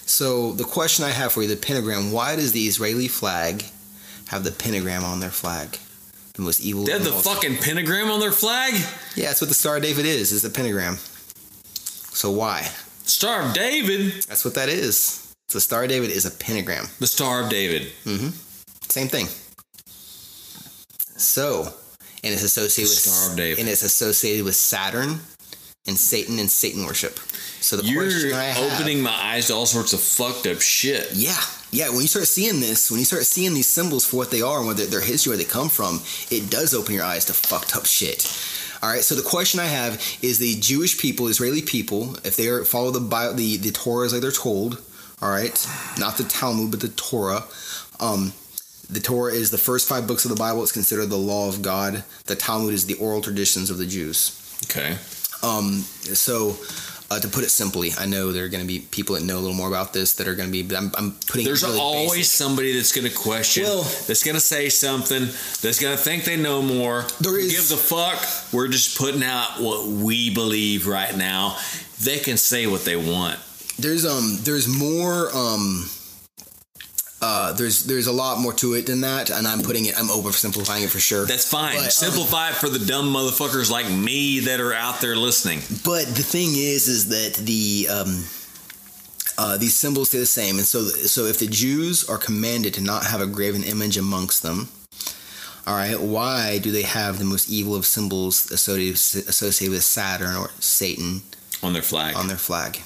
So the question I have for you, the pentagram, why does the Israeli flag have the pentagram on their flag? The most evil... They have the fucking pentagram on their flag? Yeah, that's what the Star of David is, is the pentagram. So why? Star of David? That's what that is. The Star of David is a pentagram. The Star of David. Mm-hmm. Same thing. So, and it's associated with Star of David. And it's associated with Saturn and Satan and Satan worship. So the You're question I have, opening my eyes to all sorts of fucked up shit. Yeah, yeah. When you start seeing this, when you start seeing these symbols for what they are and what their history, where they come from, it does open your eyes to fucked up shit. All right. So the question I have is: the Jewish people, Israeli people, if they are, follow the bio, the the Torah as like they're told, all right, not the Talmud but the Torah. Um, The Torah is the first five books of the Bible. It's considered the law of God. The Talmud is the oral traditions of the Jews. Okay. Um, so, uh, to put it simply, I know there are going to be people that know a little more about this that are going to be... I'm, I'm putting There's really always basic. Somebody that's going to question, well, that's going to say something, that's going to think they know more. There is, give the fuck. We're just putting out what we believe right now. they can say what they want. There's um there's more um uh there's there's a lot more to it than that, and I'm putting it I'm oversimplifying it for sure. That's fine. But, Simplify um, it for the dumb motherfuckers like me that are out there listening. But the thing is, is that the um uh these symbols stay the same, and so so if the Jews are commanded to not have a graven image amongst them, all right, why do they have the most evil of symbols associated associated with Saturn or Satan on their flag? On their flag.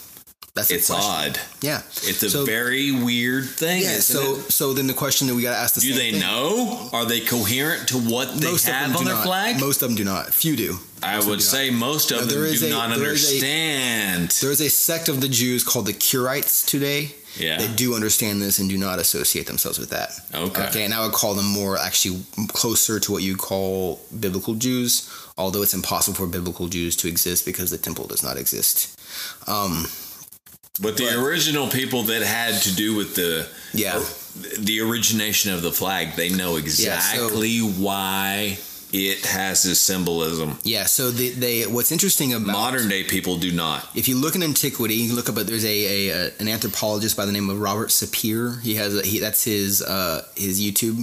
That's it's odd. Yeah. It's a so, very weird thing. Yeah, isn't so it? So then the question that we got to ask the do same thing. Do they know? Are they coherent to what they most have on their not. flag? Most of them do not. Few do. I most would say not. most of now, them do a, not there understand. Is a, there is a sect of the Jews called the Kurites today yeah. that do understand this and do not associate themselves with that. Okay. Okay. And I would call them more actually closer to what you call biblical Jews, although it's impossible for biblical Jews to exist because the temple does not exist. Um... But the but, original people that had to do with the yeah. the origination of the flag, they know exactly yeah, so, why it has this symbolism. Yeah, so the, they what's interesting about... Modern day people do not. If you look in antiquity, you look up, there's a, a, a an anthropologist by the name of Robert Sapir. He has a, he, that's his uh, his YouTube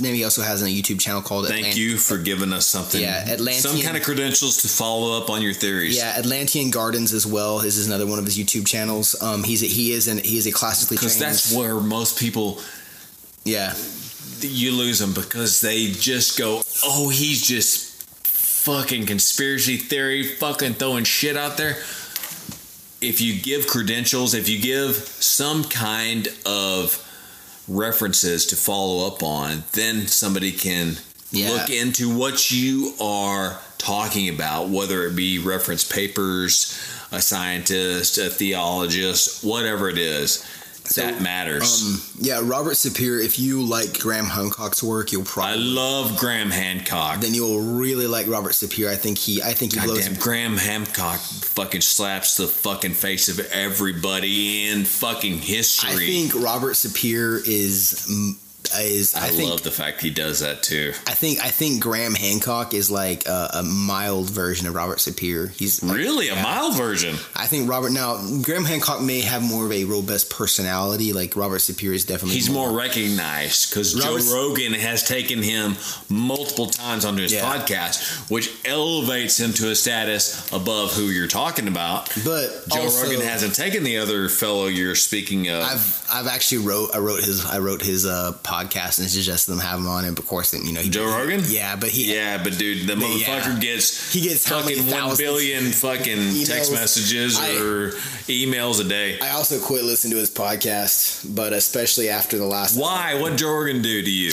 name. He also has a YouTube channel called... Atlant- Thank you for giving us something. Yeah, Atlantean. Some kind of credentials to follow up on your theories. Yeah, Atlantean Gardens as well. This is another one of his YouTube channels. Um, he's a, he is an he is a classically trained... Because that's where most people... Yeah. You lose them because they just go, oh, he's just fucking conspiracy theory, fucking throwing shit out there. If you give credentials, if you give some kind of references to follow up on, then somebody can yeah. look into what you are talking about, whether it be reference papers, a scientist, a theologist, whatever it is. So, that matters. Um, yeah, Robert Sapir, if you like Graham Hancock's work, you'll probably... I love Graham Hancock. Then you'll really like Robert Sapir. I think he... I think he God damn, Graham Hancock fucking slaps the fucking face of everybody in fucking history. I think Robert Sapir is... is I, I think, love the fact he does that, too. I think I think Graham Hancock is like a, a mild version of Robert Sapir. He's like, Really? Yeah. A mild version? I think Robert... Now, Graham Hancock may have more of a robust personality. Like, Robert Sapir is definitely... He's more, more recognized because Joe Rogan has taken him multiple times onto his yeah. podcast, which elevates him to a status above who you're talking about. But Joe also, Rogan hasn't taken the other fellow you're speaking of. I've I've actually wrote... I wrote his... I wrote his... uh. podcast and suggested them have him on, and of course, you know, he Joe Rogan. Yeah, but he. Yeah, but dude, the motherfucker yeah. gets he gets fucking one billion fucking emails, text messages I, or emails a day. I also quit listening to his podcast, but especially after the last. Why? Episode. What did Joe Rogan do to you?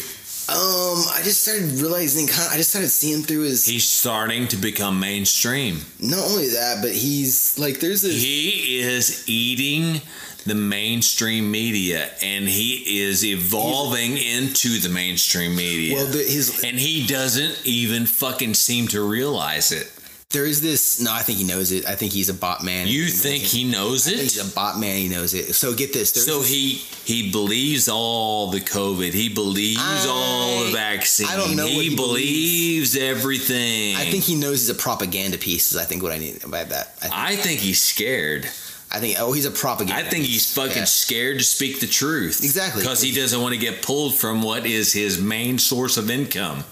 Um, I just started realizing. Kind of, I just started seeing through his. He's starting to become mainstream. Not only that, but he's like, there's this. He is eating the mainstream media, and he is evolving into the mainstream media. Well, the, his, and he doesn't even fucking seem to realize it. There is this... No, I think he knows it. I think he's a bot man. You think he knows it? I think he's a bot man. He knows it. So get this. So this. he he believes all the COVID. He believes I, all the vaccine. I don't know he, what he believes, believes everything. I think he knows he's a propaganda piece is I think what I need by that. I think, I think he's scared. I think, oh, he's a propaganda. I think he's fucking yeah. scared to speak the truth. Exactly. Because he doesn't want to get pulled from what is his main source of income.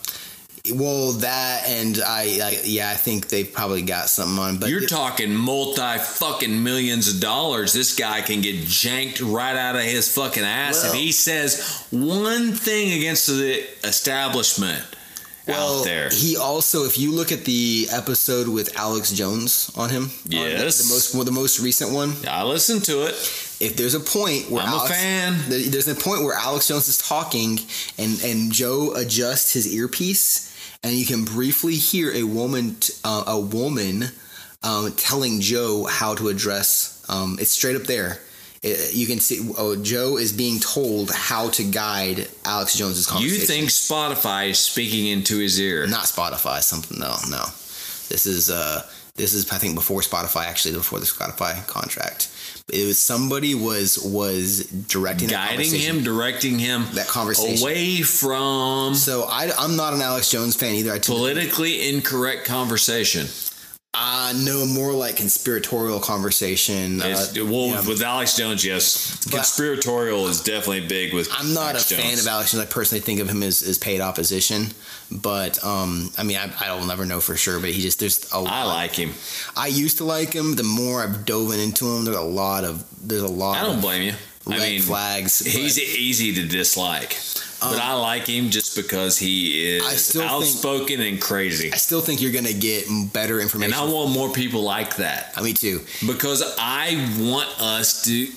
Well, that and I, I yeah, I think they've probably got something on. But You're it, talking multi-fucking millions of dollars. This guy can get janked right out of his fucking ass. Well, if he says one thing against the establishment well, out there. He also, if you look at the episode with Alex Jones on him, yes, on the, the most well, the most recent one, I listened to it. If there's a point where I'm Alex, a fan, there's a point where Alex Jones is talking, and and Joe adjusts his earpiece, and you can briefly hear a woman, t- uh, a woman, um, telling Joe how to address. Um, it's straight up there. It, you can see oh, Joe is being told how to guide Alex Jones's conversation. You think Spotify is speaking into his ear? Not Spotify. Something no, no. This is uh, this is I think before Spotify actually before the Spotify contract. It was somebody was was directing, guiding him, directing him that conversation away from. So I, I'm not an Alex Jones fan either. I politically incorrect conversation. Uh, uh, no, more like conspiratorial conversation. Uh, well, yeah. With Alex Jones, yes. But conspiratorial is definitely big with I'm not Alex a Jones. fan of Alex Jones. I personally think of him as, as paid opposition. But, um, I mean, I, I'll never know for sure, but he just, there's a lot. I like him. I used to like him. The more I've dove into him, there's a lot of, there's a lot I don't of blame you. Red I mean, flags. He's but, easy to dislike. But um, I like him just because he is I still outspoken think, and crazy. I still think you're going to get better information. And I want more people like that. Me too. Because I want us to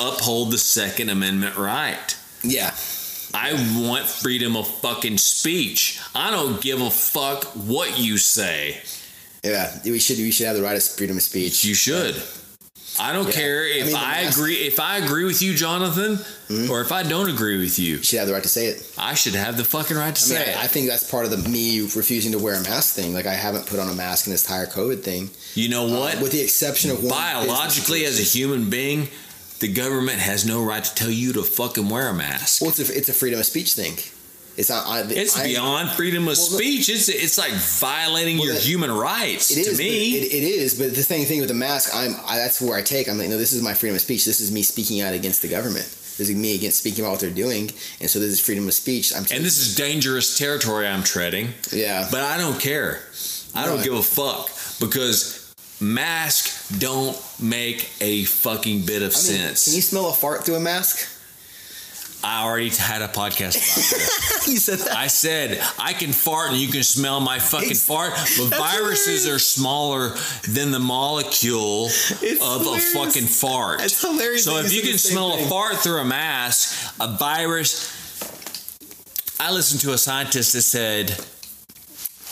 uphold the Second Amendment right. Yeah. I want freedom of fucking speech. I don't give a fuck what you say. Yeah. We should, we should have the right of freedom of speech. You should. I don't yeah. care if I, mean, I last... agree if I agree with you, Jonathan, mm-hmm. or if I don't agree with you. You should have the right to say it. I should have the fucking right to I say mean, it. I think that's part of the me refusing to wear a mask thing. Like, I haven't put on a mask in this entire COVID thing. You know what? Uh, with the exception of one. Biologically, as a human being, the government has no right to tell you to fucking wear a mask. Well, it's a, it's a freedom of speech thing. It's not, I, It's I, beyond freedom of well, speech. It's it's like violating well, your that, human rights it is, to me. It, it is, but the thing thing with the mask, I'm I, that's where I take. I'm like, no, this is my freedom of speech. This is me speaking out against the government. This is me against speaking about what they're doing, and so this is freedom of speech. I'm and this is dangerous territory I'm treading. Yeah, but I don't care. I no, don't I, give a fuck because. Masks don't make a fucking bit of I mean, sense. Can you smell a fart through a mask? I already had a podcast about that. You said that. I said, I can fart and you can smell my fucking it's, fart, but viruses hilarious. are smaller than the molecule it's of hilarious. a fucking fart. It's hilarious. So if you can smell thing. a fart through a mask, a virus... I listened to a scientist that said,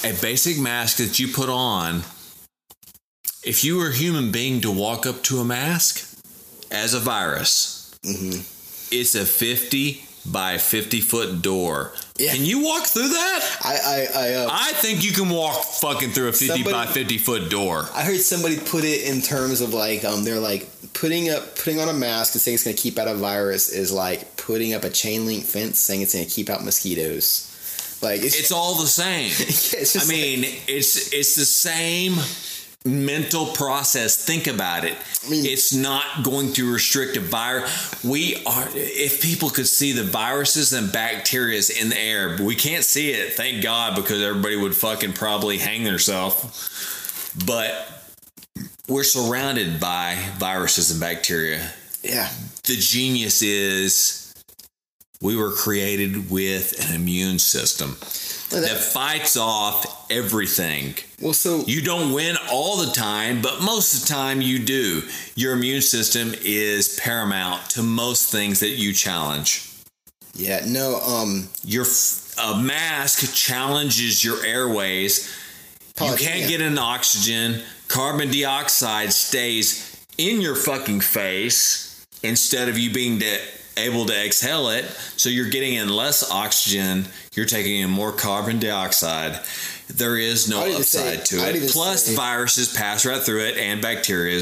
a basic mask that you put on... If you were a human being to walk up to a mask as a virus, mm-hmm. it's a fifty by fifty foot door. Yeah. Can you walk through that? I I I, uh, I think you can walk fucking through a fifty by fifty foot door. I heard somebody put it in terms of like um they're like putting up putting on a mask and saying it's going to keep out a virus is like putting up a chain link fence saying it's going to keep out mosquitoes. Like it's, it's all the same. Yeah, it's just I mean, like, it's it's the same mental process. Think about it. I mean, it's not going to restrict a virus. We are. If people could see the viruses and bacteria in the air, we can't see it. Thank God, because everybody would fucking probably hang themselves. But we're surrounded by viruses and bacteria. Yeah. The genius is we were created with an immune system. Well, that, that fights off everything. Well, so you don't win all the time, but most of the time you do. Your immune system is paramount to most things that you challenge. Yeah, no. Um, your a mask challenges your airways. You can't get in oxygen. Carbon dioxide stays in your fucking face instead of you being dead. Able to exhale it, so you're getting in less oxygen, you're taking in more carbon dioxide. There is no upside to it. Plus, viruses pass right through it and bacteria.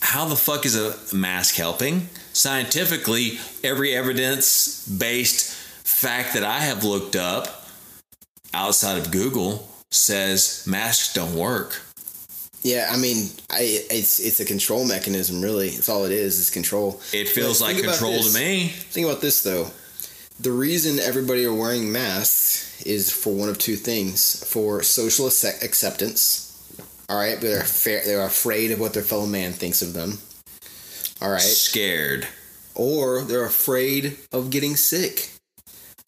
How the fuck is a mask helping? Scientifically, every evidence-based fact that I have looked up outside of Google says masks don't work. Yeah, I mean, I, it's it's a control mechanism, really. It's all it is, is control. It feels like control to me. Think about this, though. The reason everybody are wearing masks is for one of two things. For social acceptance, all right? But they're, fa- they're afraid of what their fellow man thinks of them, all right? Scared. Or they're afraid of getting sick,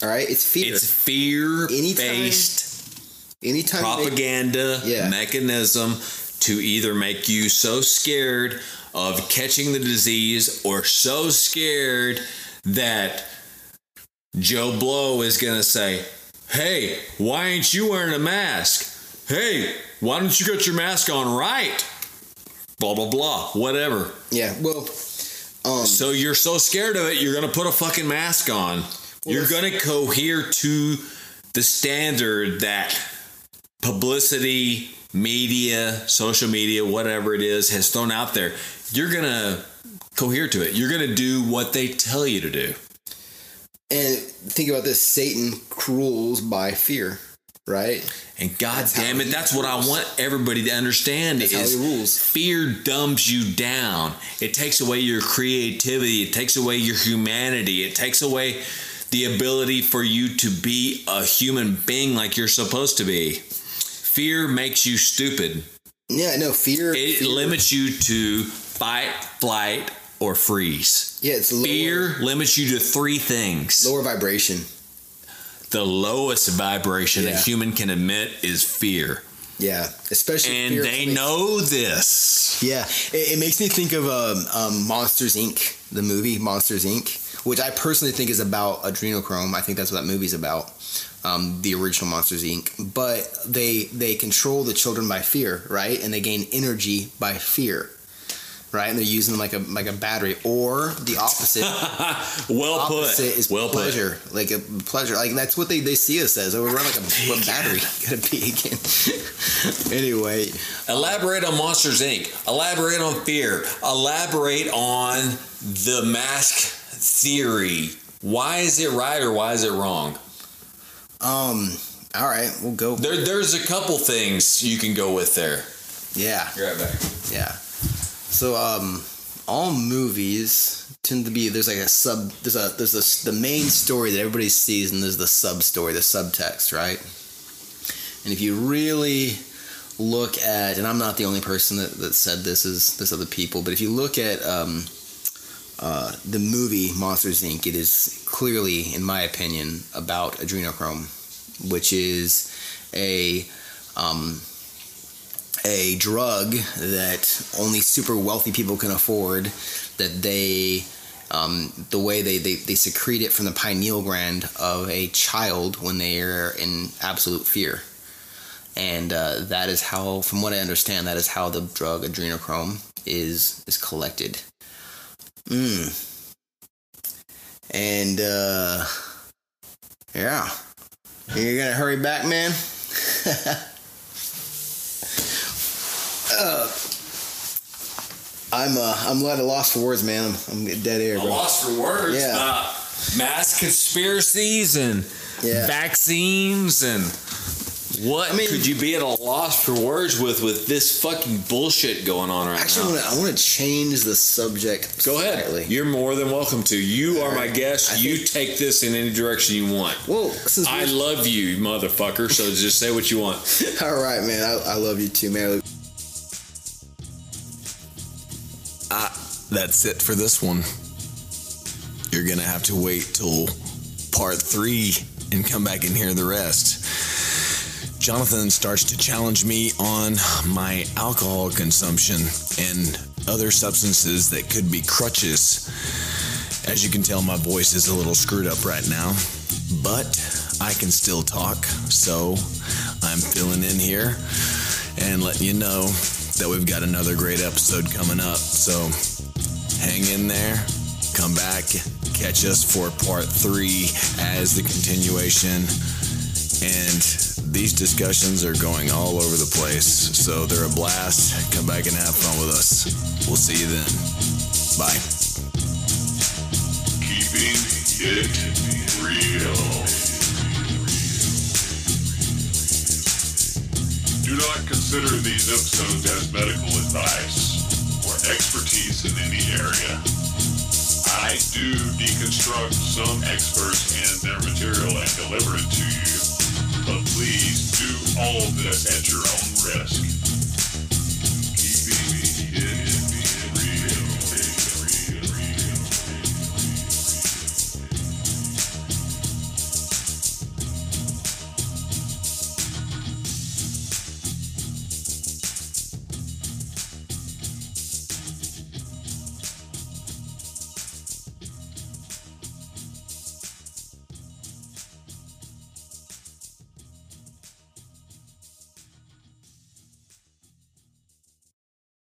all right? It's fear. It's fear-based anytime, anytime propaganda they, yeah. mechanism to either make you so scared of catching the disease or so scared that Joe Blow is going to say, hey, why ain't you wearing a mask? Hey, why don't you get your mask on right? Blah, blah, blah, whatever. Yeah, well... Um, so you're so scared of it, you're going to put a fucking mask on. Well, you're going to cohere to the standard that publicity... media, social media, whatever it is, has thrown out there. You're going to cohere to it. You're going to do what they tell you to do. And think about this. Satan rules by fear. Right. And God damn it, that's what I want everybody to understand is fear dumbs you down. It takes away your creativity. It takes away your humanity. It takes away the ability for you to be a human being like you're supposed to be. Fear makes you stupid. Yeah, no, fear. It fear. limits you to fight, flight, or freeze. Yeah, it's lower. Fear limits you to three things. Lower vibration. The lowest vibration yeah. a human can emit is fear. Yeah, especially. And fear they makes, know this. Yeah, it, it makes me think of um, um, Monsters Incorporated, the movie Monsters Incorporated, which I personally think is about adrenochrome. I think that's what that movie's about, um, the original Monsters Incorporated. But they they control the children by fear, right? And they gain energy by fear. Right, and they're using them like a like a battery, or the opposite. well the opposite put. Is well pleasure, put. like a pleasure, like that's what they, they see us as. Oh, we're like a, a battery. Got to pee again. Anyway, elaborate on Monsters Incorporated. Elaborate on fear. Elaborate on the mask theory. Why is it right or why is it wrong? Um. All right, we'll go. There, there's a couple things you can go with there. Yeah. You're right back. Yeah. So um, all movies tend to be there's like a sub there's a there's a, the main story that everybody sees, and there's the sub story, the subtext, right? And if you really look at, and I'm not the only person that, that said this is this other people, but if you look at um, uh, the movie Monsters Incorporated, it is clearly, in my opinion, about adrenochrome, which is a um, a drug that only super wealthy people can afford, that they, um, the way they, they, they secrete it from the pineal gland of a child when they are in absolute fear. And uh, that is how, from what I understand, that is how the drug adrenochrome is is collected. Mm. And, uh, yeah. You're gonna hurry back, man? Uh, I'm uh, I'm at a loss for words, man. I'm, I'm dead air. Bro. A loss for words. Yeah. Uh, mass conspiracies and yeah. vaccines and what I mean, could you be at a loss for words with, with this fucking bullshit going on right actually, now? Actually, I want to change the subject. Go slightly. ahead. You're more than welcome to. You All are right. my guest. I you think... take this in any direction you want. Well, since I love you, motherfucker. So just say what you want. All right, man. I, I love you too, man. Ah, that's it for this one. You're gonna have to wait till part three and come back and hear the rest. Jonathan starts to challenge me on my alcohol consumption and other substances that could be crutches. As you can tell, my voice is a little screwed up right now, but I can still talk, so I'm filling in here and letting you know that we've got another great episode coming up. So hang in there, come back, catch us for part three as the continuation. And these discussions are going all over the place, so they're a blast. Come back and have fun with us. We'll see you then. Bye. Keeping it real. Do not consider these episodes as medical advice or expertise in any area. I do deconstruct some experts and their material and deliver it to you, but please do all of this at your own risk.